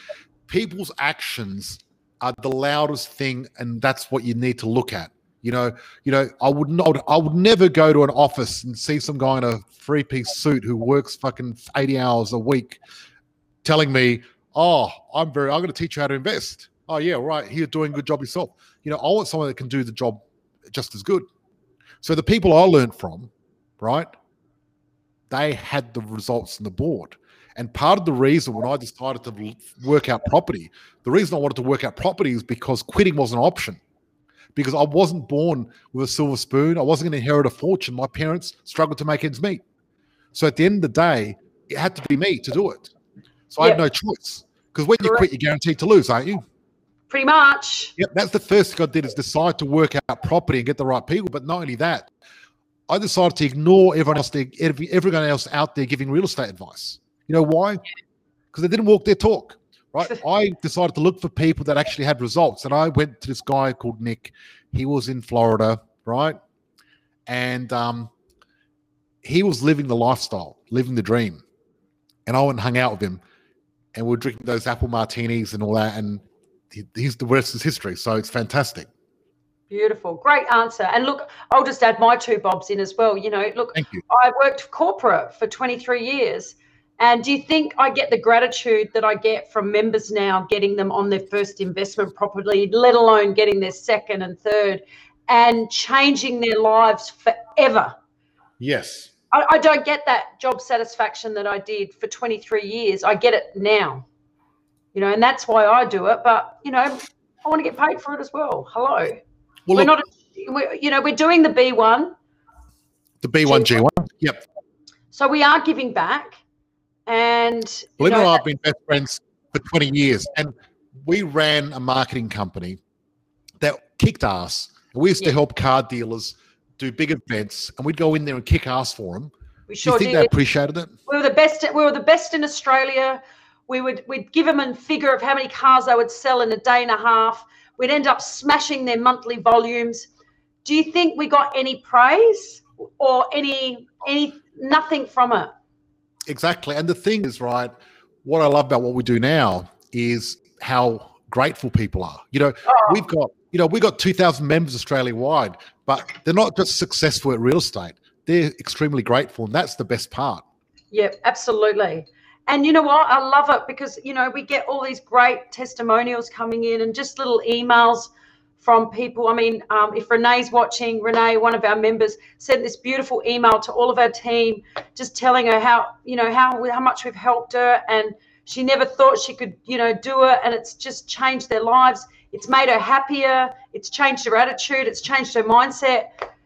people's actions are the loudest thing, and that's what you need to look at. You know, you know, I would not, I would never go to an office and see some guy in a three-piece suit who works fucking eighty hours a week, telling me, "Oh, I'm very, I'm going to teach you how to invest." Oh yeah, right. You're doing a good job yourself. You know, I want someone that can do the job just as good. So the people I learned from, right, they had the results on the board. And part of the reason when I decided to work out property, the reason I wanted to work out property is because quitting was an option, because I wasn't born with a silver spoon. I wasn't going to inherit a fortune. My parents struggled to make ends meet. So at the end of the day, it had to be me to do it. So I yep. had no choice, because when Correct. you quit, you're guaranteed to lose, aren't you? Pretty much. Yep, that's the first thing I did, is decide to work out property and get the right people. But not only that, I decided to ignore everyone else, every, everyone else out there giving real estate advice. You know why? Because they didn't walk their talk, right? I decided to look for people that actually had results. And I went to this guy called Nick. He was in Florida, right? And um, he was living the lifestyle, living the dream. And I went and hung out with him. And we were drinking those apple martinis and all that. And he's the rest is history. So it's fantastic. Beautiful. Great answer. And look, I'll just add my two bobs in as well. You know, look, Thank you. I worked corporate for twenty-three years. And do you think I get the gratitude that I get from members now, getting them on their first investment property, let alone getting their second and third, and changing their lives forever? Yes. I, I don't get that job satisfaction that I did for twenty-three years. I get it now, you know, and that's why I do it. But, you know, I want to get paid for it as well. Hello. Well, we're look, not, a, we're, you know, we're doing the B one. The B one G one, yep. So we are giving back. And Belinda and I have been best friends for twenty years, and we ran a marketing company that kicked ass. We used yeah. to help car dealers do big events, and we'd go in there and kick ass for them. We sure do you think did. They appreciated it? We were the best. We were the best in Australia. We would we'd give them a figure of how many cars they would sell in a day and a half. We'd end up smashing their monthly volumes. Do you think we got any praise or any any nothing from it? Exactly. And the thing is, right, what I love about what we do now is how grateful people are. You know, oh. we've got, you know, we've got two thousand members Australia-wide, but they're not just successful at real estate. They're extremely grateful, and that's the best part. Yeah, absolutely. And you know what? I love it because, you know, we get all these great testimonials coming in and just little emails from people. I mean, um, if Renee's watching, Renee, one of our members, sent this beautiful email to all of our team, just telling her how, you know, how how much we've helped her, and she never thought she could, you know, do it, and it's just changed their lives. It's made her happier. It's changed her attitude. It's changed her mindset,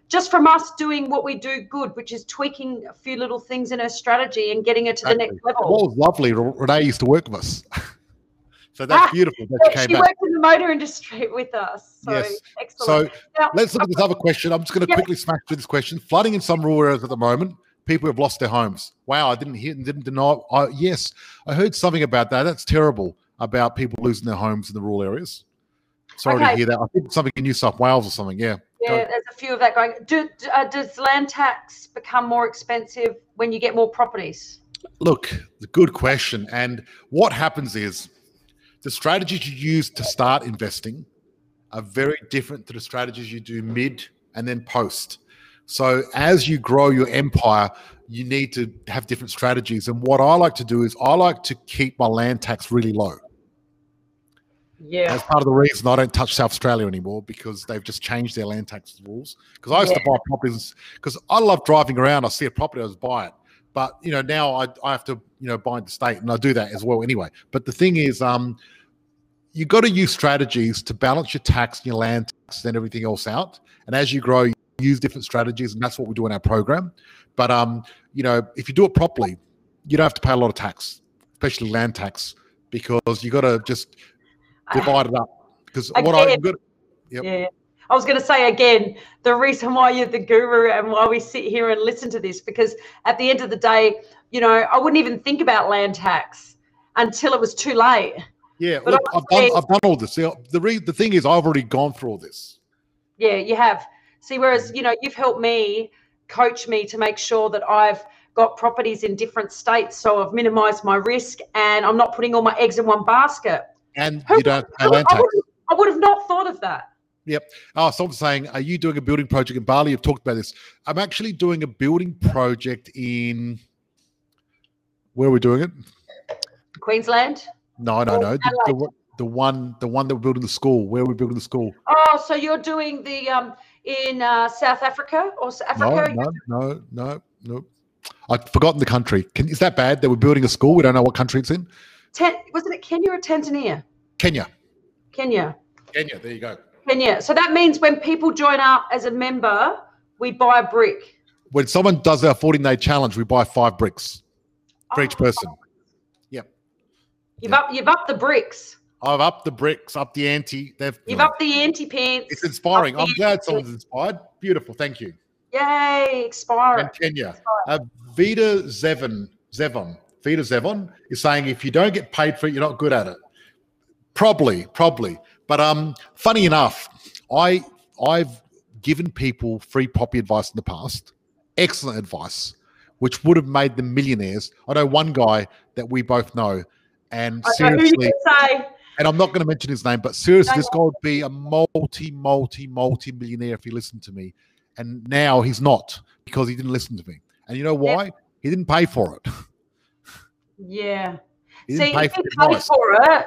just from us doing what we do good, which is tweaking a few little things in her strategy and getting her to exactly. the next level. What was lovely, Renee used to work with us. So that's ah, beautiful. That she she came worked out. in the motor industry with us. So yes. Excellent. So now, let's look at this other question. I'm just going to yeah. quickly smash through this question. Flooding in some rural areas at the moment. people have lost their homes. Wow, I didn't hear, didn't deny. I, yes, I heard something about that. That's terrible about people losing their homes in the rural areas. Sorry okay. to hear that. I think something in New South Wales or something. Yeah. Yeah, Go. There's a few of that going. Do, uh, does land tax become more expensive when you get more properties? Look, good question. And what happens is the strategies you use to start investing are very different to the strategies you do mid and then post. So as you grow your empire, you need to have different strategies. And what I like to do is I like to keep my land tax really low. Yeah. That's part of the reason I don't touch South Australia anymore, because they've just changed their land tax rules. Because I used yeah. to buy properties because I love driving around. I see a property, I just buy it. But, you know, now I, I have to, you know, buy the state, and I do that as well anyway. But the thing is, um, you got to use strategies to balance your tax and your land tax and everything else out. And as you grow, you use different strategies, and that's what we do in our program. But, um, you know, if you do it properly, you don't have to pay a lot of tax, especially land tax, because you got to just – divide it up, because what I'm good. Yep. Yeah, I was going to say again, the reason why you're the guru and why we sit here and listen to this, because at the end of the day, you know, I wouldn't even think about land tax until it was too late. Yeah, but look, I've done, I've done all this. The the, re the thing is, I've already gone through all this. Yeah, you have. See, whereas you know, you've helped me, coach me to make sure that I've got properties in different states, so I've minimised my risk and I'm not putting all my eggs in one basket. And Who, you don't pay I, land tax. I would, I would have not thought of that. Yep. Oh, someone's saying, are you doing a building project in Bali? You've talked about this. I'm actually doing a building project in, where are we doing it? Queensland? No, no, no. The, the, the one the one that we're building the school. Where are we building the school? Oh, so you're doing the um in uh, South Africa or Africa? No, no, no, no, no. I've forgotten the country. Can, is that bad that we're building a school? We don't know what country it's in? Ten, wasn't it Kenya or Tanzania? Kenya. Kenya. Kenya, there you go. Kenya. So that means when people join up as a member, we buy a brick. When someone does our fourteen day challenge, we buy five bricks for oh, each person. Yep. You've, yep. Up, you've upped the bricks. I've upped the bricks, up the ante. They've, you've no. upped the ante pants. It's inspiring. I'm glad someone's inspired. Beautiful. Thank you. Yay, inspiring. And Kenya. Uh, Vita Zevon. Zevon. Vita Zevon is saying, if you don't get paid for it, you're not good at it. Probably, probably. But um, funny enough, I, I've given people free poppy advice in the past, excellent advice, which would have made them millionaires. I know one guy that we both know, and I seriously, know and I'm not going to mention his name, but seriously, no, this guy would be a multi, multi, multi millionaire if he listened to me. And now he's not, because he didn't listen to me. And you know why? Yeah. He didn't pay for it. Yeah. See, if he paid for it,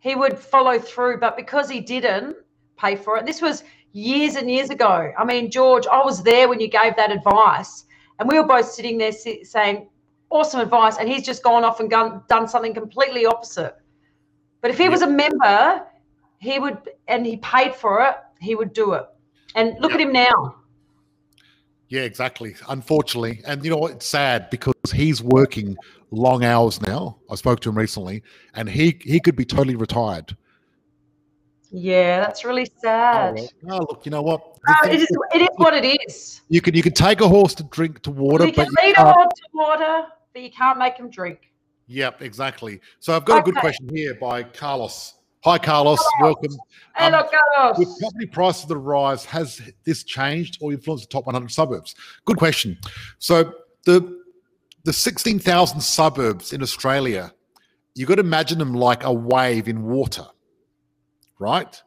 he would follow through. But because he didn't pay for it, this was years and years ago. I mean, George, I was there when you gave that advice, and we were both sitting there saying, awesome advice, and he's just gone off and gone, done something completely opposite. But if he was a member, he would, and he paid for it, he would do it. And look at him now. Yeah, exactly. Unfortunately. And you know what? It's sad, because he's working long hours now. I spoke to him recently, and he, he could be totally retired. Yeah, that's really sad. Oh, oh look, you know what? No, it, is, it is what it is. You can, you can take a horse to drink to water. You can but lead you a horse to water, but you can't make him drink. Yep, exactly. So I've got okay. a good question here by Carlos. Hi, Carlos. Carlos. Welcome. Hello, um, Carlos. With property prices that rise, has this changed or influenced the top one hundred suburbs? Good question. So the the sixteen thousand suburbs in Australia, you've got to imagine them like a wave in water, right?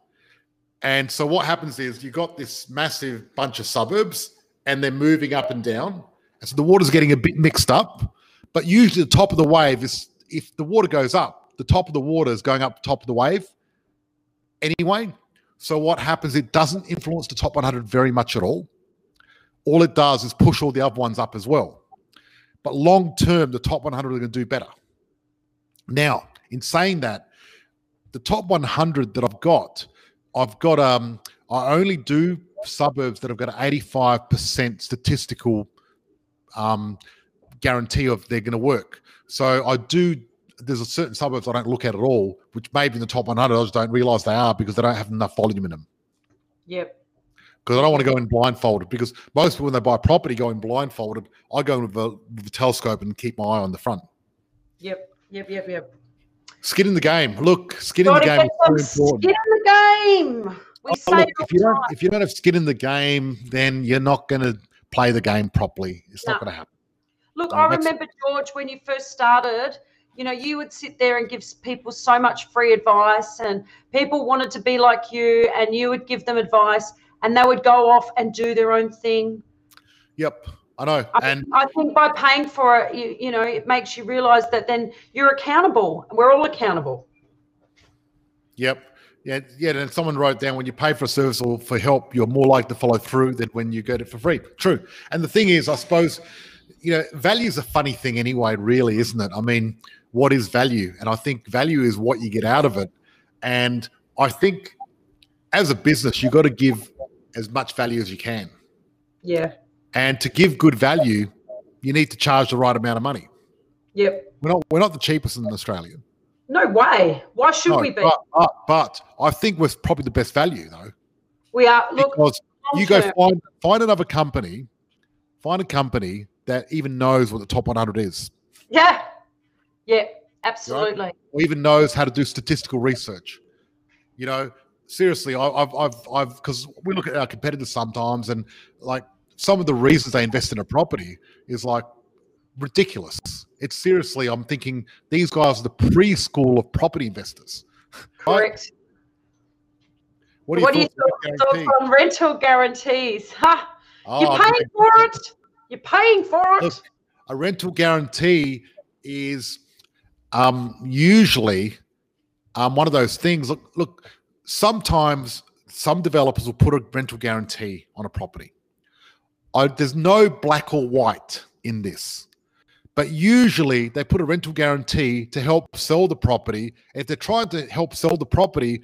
And so what happens is you've got this massive bunch of suburbs, and they're moving up and down. And so the water's getting a bit mixed up. But usually the top of the wave is, if the water goes up, the top of the water is going up the top of the wave anyway. So what happens, it doesn't influence the top one hundred very much at all. All it does is push all the other ones up as well. But long term, the top one hundred are going to do better. Now, in saying that, the top one hundred that I've got, I've got, um, I only do suburbs that have got an eighty-five percent statistical um, guarantee of they're going to work. So I do... There's a certain suburbs I don't look at at all, which maybe in the top one hundred, I just don't realize they are, because they don't have enough volume in them. Yep. because I don't want to go in blindfolded, because most people, when they buy property, go in blindfolded. I go in with the, with the telescope and keep my eye on the front. Yep, yep, yep, yep. Skin in the game. Look, skin in the game is so important. Skin in the game. We oh, say look, if, you don't, if you don't have skin in the game, then you're not going to play the game properly. It's no. not going to happen. Look, um, I remember, George, when you first started, you know, you would sit there and give people so much free advice, and people wanted to be like you, and you would give them advice and they would go off and do their own thing. Yep. I know. I, and I think by paying for it, you, you know, it makes you realize that then you're accountable. We're all accountable. Yep. Yeah. Yeah. And someone wrote down, when you pay for a service or for help, you're more likely to follow through than when you get it for free. True. And the thing is, I suppose, you know, value is a funny thing anyway, really, isn't it? I mean, what is value? And I think value is what you get out of it. And I think as a business, you've got to give as much value as you can. Yeah. And to give good value, you need to charge the right amount of money. Yep. We're not, we're not the cheapest in Australia. No way. Why should no, we be? But, but, but I think we're probably the best value, though. We are. Look, because you go find, find another company, find a company that even knows what the top one hundred is. Yeah. Yeah, absolutely. Right? Or even knows how to do statistical research. You know, seriously, I, I've, I've, I've, because we look at our competitors sometimes, and like, some of the reasons they invest in a property is like ridiculous. It's seriously, I'm thinking these guys are the preschool of property investors. Correct. Right? What do you, what do you thought on rental guarantees? Huh? Oh, You're paying man. for it. You're paying for it. Look, a rental guarantee is um, usually um, one of those things. Look, look, sometimes some developers will put a rental guarantee on a property. I, there's no black or white in this, but usually they put a rental guarantee to help sell the property. If they're trying to help sell the property,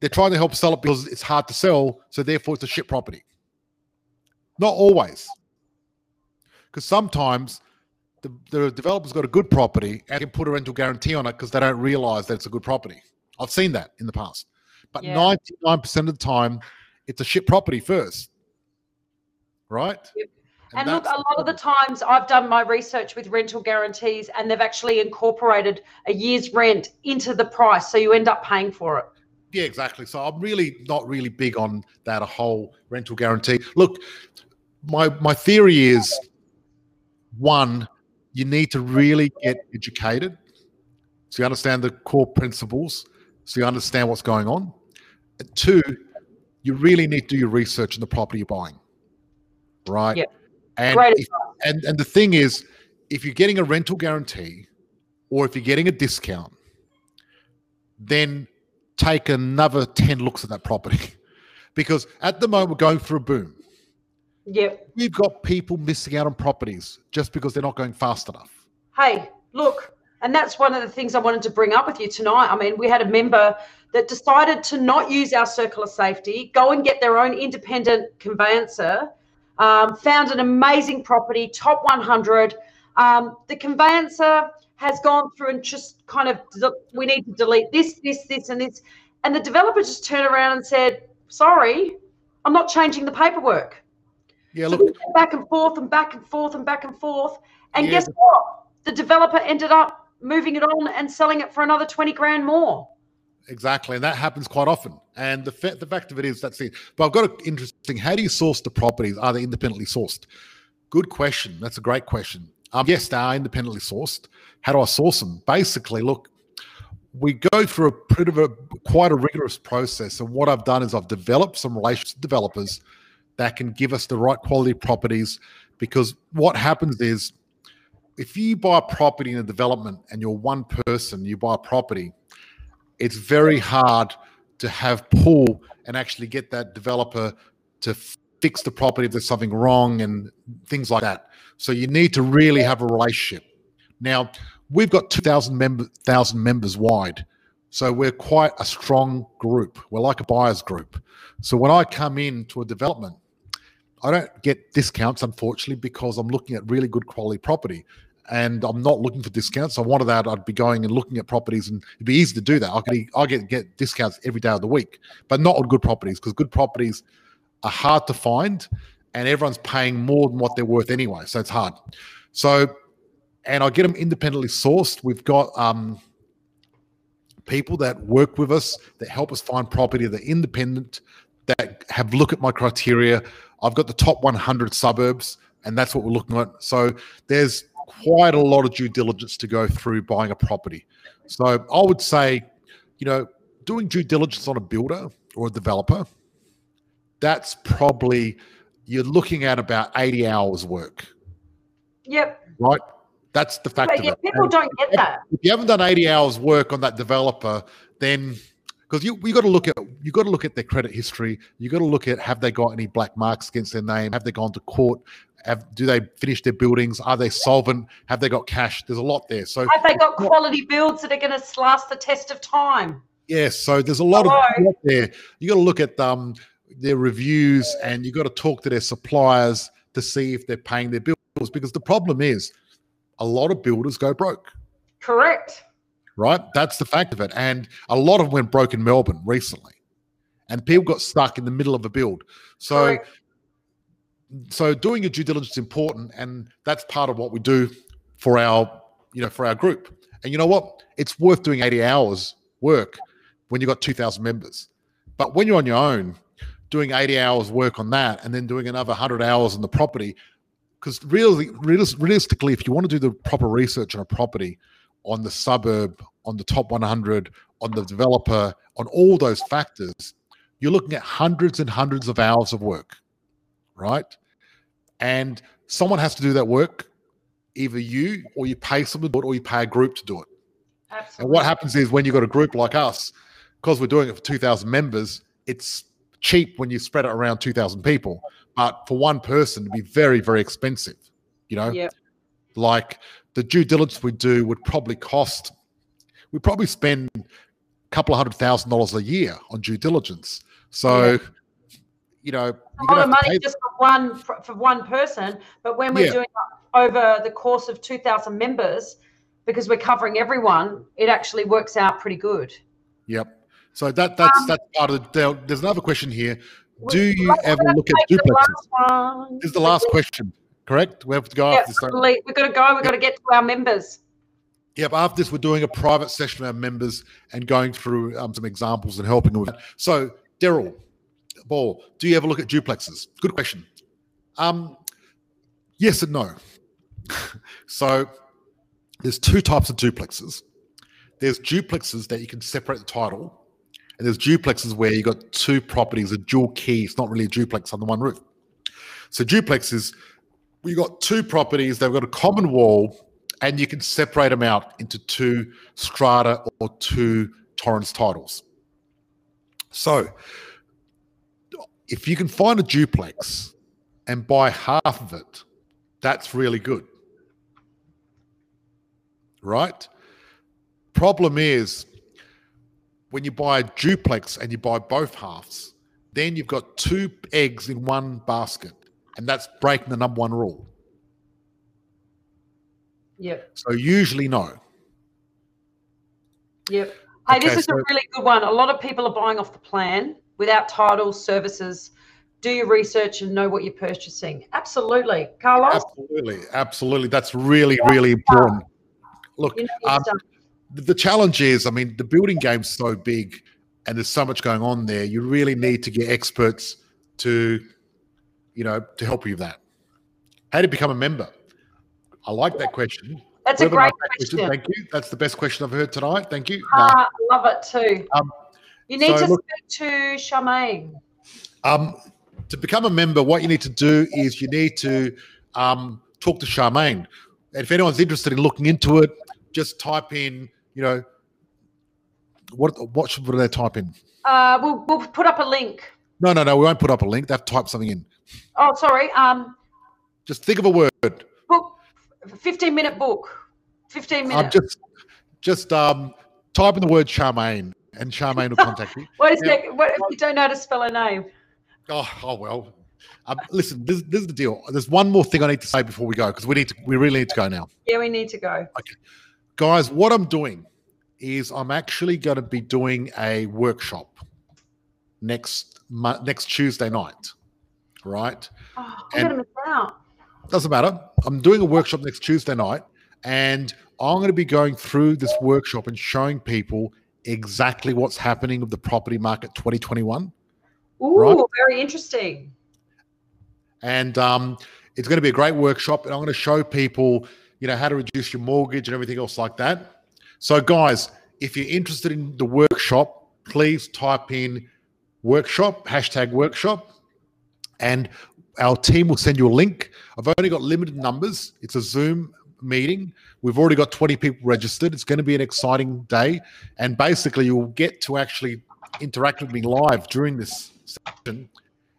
they're trying to help sell it because it's hard to sell, so therefore it's a shit property. Not always, because sometimes the, the developer's got a good property and can put a rental guarantee on it because they don't realise that it's a good property. I've seen that in the past, but ninety-nine percent yeah. of the time, it's a shit property first. Right. Yep. And, and look, a lot of the times I've done my research with rental guarantees, and they've actually incorporated a year's rent into the price, so you end up paying for it. Yeah, exactly. So I'm really not really big on that, a whole rental guarantee. Look, my my theory is, one, you need to really get educated so you understand the core principles, so you understand what's going on. And two, you really need to do your research in the property you're buying. Right. Yep. And, if, and and the thing is, if you're getting a rental guarantee or if you're getting a discount, then take another ten looks at that property, because at the moment we're going through a boom. Yep. We've got people missing out on properties just because they're not going fast enough. Hey, look, and that's one of the things I wanted to bring up with you tonight. I mean, we had a member that decided to not use our circle of safety, go and get their own independent conveyancer. Um, found an amazing property, top one hundred. Um, the conveyancer has gone through and just kind of, we need to delete this, this, this, and this. And the developer just turned around and said, sorry, I'm not changing the paperwork. Yeah, so look. We went back and forth and back and forth and back and forth. And yeah. guess what? The developer ended up moving it on and selling it for another twenty grand more. Exactly, and that happens quite often. And the fa the fact of it is, that's it. But I've got an interesting. How do you source the properties? Are they independently sourced? Good question. That's a great question. Um, yes, they are independently sourced. How do I source them? Basically, look, we go through a bit of a quite a rigorous process. And what I've done is I've developed some relationships with developers that can give us the right quality properties. Because what happens is, if you buy a property in a development and you're one person, you buy a property. It's very hard to have pull and actually get that developer to fix the property if there's something wrong and things like that. So you need to really have a relationship. Now, we've got two thousand member, members wide, so we're quite a strong group. We're like a buyer's group. So when I come into a development, I don't get discounts, unfortunately, because I'm looking at really good quality property. And I'm not looking for discounts. I wanted that. I'd be going and looking at properties, and it'd be easy to do that. I could, I get get discounts every day of the week, but not on good properties, because good properties are hard to find, and everyone's paying more than what they're worth anyway, so it's hard. So, and I get them independently sourced. We've got um, people that work with us, that help us find property, that are independent, that have look at my criteria. I've got the top one hundred suburbs, and that's what we're looking at. So there's quite a lot of due diligence to go through buying a property. So I would say, you know, doing due diligence on a builder or a developer, that's probably, you're looking at about eighty hours work. Yep. Right? That's the fact of it. People don't get that. If you haven't done eighty hours work on that developer, then because you you got to look at you got to look at their credit history. You got to look at, have they got any black marks against their name? Have they gone to court? Have, do they finish their buildings? Are they solvent? Have they got cash? There's a lot there. So have they got quality builds that are going to last the test of time? Yes. Yeah, so there's a lot Hello. of there. You got to look at um their reviews, and you got to talk to their suppliers to see if they're paying their bills, because the problem is, a lot of builders go broke. Correct. Right? That's the fact of it. And a lot of them went broke in Melbourne recently. And people got stuck in the middle of a build. So, Correct. so doing your due diligence is important, and that's part of what we do for our, you know, for our group. And you know what? It's worth doing eighty hours work when you've got two thousand members. But when you're on your own, doing eighty hours work on that and then doing another one hundred hours on the property, because really, realistically, if you want to do the proper research on a property, on the suburb, on the top one hundred, on the developer, on all those factors, you're looking at hundreds and hundreds of hours of work, right? And someone has to do that work, either you or you pay someone to do it, or you pay a group to do it. Absolutely. And what happens is, when you've got a group like us, because we're doing it for two thousand members, it's cheap when you spread it around two thousand people. But for one person, it'd be very, very expensive, you know? Yep. Like the due diligence we do would probably cost, we probably spend a couple of hundred thousand dollars a year on due diligence. So, yep. you know. A lot of money just for one, for, for one person. But when we're yeah. doing it over the course of two thousand members, because we're covering everyone, it actually works out pretty good. Yep. So that that's, um, that's part of the, there's another question here. Do you ever look at duplexes? This is the last question, correct? We have to go yeah, after this. We've got to go. We've yeah. got to get to our members. Yep. After this, we're doing a private session with our members and going through um, some examples and helping them with that. So, Daryl Ball, do you ever look at duplexes? Good question. Um, yes and no. So, there's two types of duplexes. There's duplexes that you can separate the title. And there's duplexes where you got two properties, a dual key. It's not really a duplex under one roof. So duplexes, we got two properties. They've got a common wall, and you can separate them out into two strata or two Torrens titles. So if you can find a duplex and buy half of it, that's really good, right? Problem is, when you buy a duplex and you buy both halves, then you've got two eggs in one basket, and that's breaking the number one rule. Yep. So usually no. Yep. Hey, okay, this is so a really good one. A lot of people are buying off the plan without titles, services. Do your research and know what you're purchasing. Absolutely. Carlos? Absolutely. Absolutely. That's really, really important. Look, you know, um, the challenge is, I mean, the building game's so big and there's so much going on there. You really need to get experts to, you know, to help you with that. How to become a member? I like that question. That's Whoever a great question. question. Thank you. That's the best question I've heard tonight. Thank you. Ah, no. I love it too. Um, you need so to look, speak to Charmaine. Um, to become a member, what you need to do is you need to um, talk to Charmaine. And if anyone's interested in looking into it, just type in, you know, what what should they type in? Uh, we'll we'll put up a link. No, no, no, we won't put up a link. They have to type something in. Oh, sorry. Um, just think of a word. Book, fifteen minute book, fifteen minutes. Um, just just um, type in the word Charmaine, and Charmaine will contact you. What is now, that? What if you don't know how to spell her name? Oh, oh well. Um, listen, this, this is the deal. There's one more thing I need to say before we go, because we need to. We really need to go now. Yeah, we need to go. Okay. Guys, what I'm doing is I'm actually going to be doing a workshop next next Tuesday night. right? Oh, I'm going to miss out. Doesn't matter. I'm doing a workshop next Tuesday night, and I'm going to be going through this workshop and showing people exactly what's happening with the property market twenty twenty-one. Ooh, right? Very interesting. And um, it's going to be a great workshop, and I'm going to show people, you know, how to reduce your mortgage and everything else like that. So, guys, if you're interested in the workshop, please type in workshop, hashtag workshop, and our team will send you a link. I've only got limited numbers. It's a Zoom meeting. We've already got twenty people registered. It's going to be an exciting day. And basically, you'll get to actually interact with me live during this session,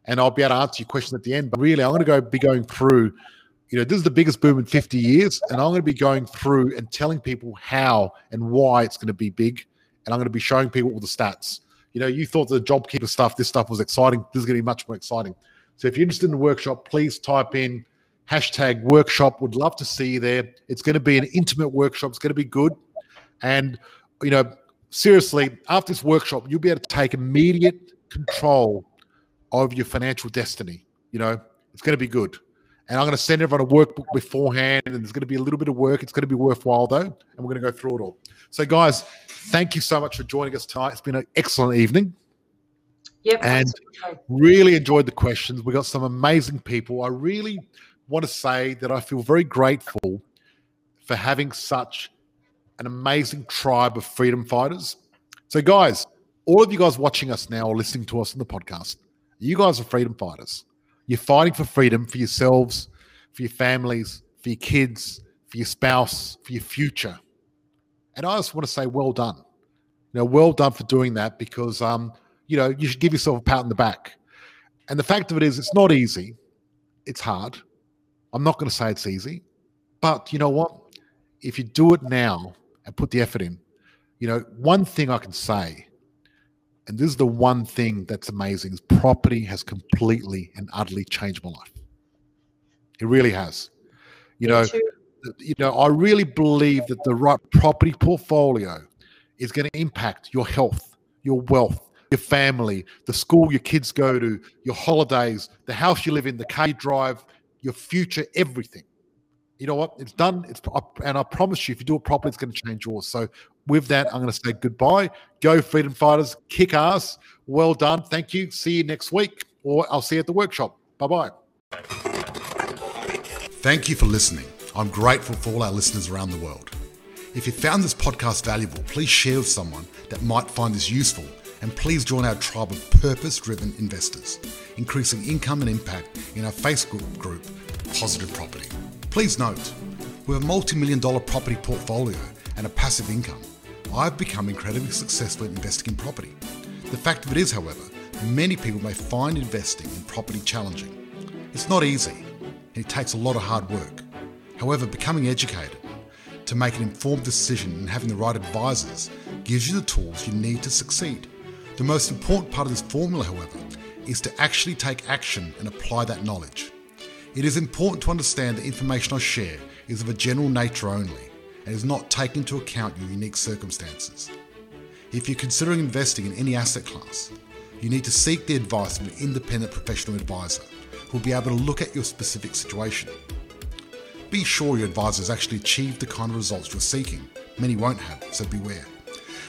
and I'll be able to answer your question at the end. But really, I'm going to go be going through, you know, this is the biggest boom in fifty years, and I'm going to be going through and telling people how and why it's going to be big, and I'm going to be showing people all the stats. You know, you thought the JobKeeper stuff, this stuff was exciting. This is going to be much more exciting. So if you're interested in the workshop, please type in hashtag workshop. Would love to see you there. It's going to be an intimate workshop. It's going to be good. And, you know, seriously, after this workshop, you'll be able to take immediate control of your financial destiny. You know, it's going to be good. And I'm going to send everyone a workbook beforehand, and there's going to be a little bit of work. It's going to be worthwhile, though, and we're going to go through it all. So, guys, thank you so much for joining us tonight. It's been an excellent evening. Yep. And really enjoyed the questions. We got some amazing people. I really want to say that I feel very grateful for having such an amazing tribe of freedom fighters. So, guys, all of you guys watching us now or listening to us on the podcast, you guys are freedom fighters. You're fighting for freedom for yourselves, for your families, for your kids, for your spouse, for your future. And I just want to say well done. You know, well done for doing that, because um you know, you should give yourself a pat on the back. And the fact of it is, it's not easy. It's hard. I'm not going to say it's easy. But you know what? If you do it now and put the effort in, you know, one thing I can say, and this is the one thing that's amazing, is property has completely and utterly changed my life. It really has. You know, you know, I really believe that the right property portfolio is going to impact your health, your wealth, your family, the school your kids go to, your holidays, the house you live in, the car you drive, your future, everything. You know what? It's done. It's, and I promise you, if you do it properly, it's going to change yours. So with that, I'm going to say goodbye. Go freedom fighters. Kick ass. Well done. Thank you. See you next week, or I'll see you at the workshop. Bye-bye. Thank you for listening. I'm grateful for all our listeners around the world. If you found this podcast valuable, please share with someone that might find this useful. And please join our tribe of purpose-driven investors, increasing income and impact in our Facebook group, Positive Property. Please note, we have a multi-million dollar property portfolio and a passive income. I've become incredibly successful at investing in property. The fact of it is, however, many people may find investing in property challenging. It's not easy, and it takes a lot of hard work. However, becoming educated to make an informed decision and having the right advisors gives you the tools you need to succeed. The most important part of this formula, however, is to actually take action and apply that knowledge. It is important to understand the information I share is of a general nature only and is not taking into account your unique circumstances. If you're considering investing in any asset class, you need to seek the advice of an independent professional advisor who will be able to look at your specific situation. Be sure your advisor has actually achieved the kind of results you're seeking. Many won't have, so beware.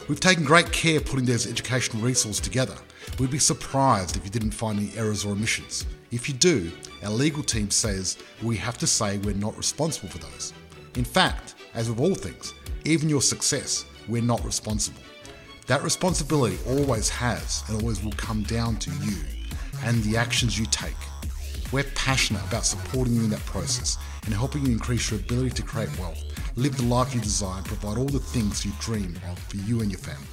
We've taken great care putting those educational resources together. We'd be surprised if you didn't find any errors or omissions. If you do, our legal team says we have to say we're not responsible for those. In fact, as with all things, even your success, we're not responsible. That responsibility always has and always will come down to you and the actions you take. We're passionate about supporting you in that process and helping you increase your ability to create wealth, live the life you desire, and provide all the things you dream of for you and your family.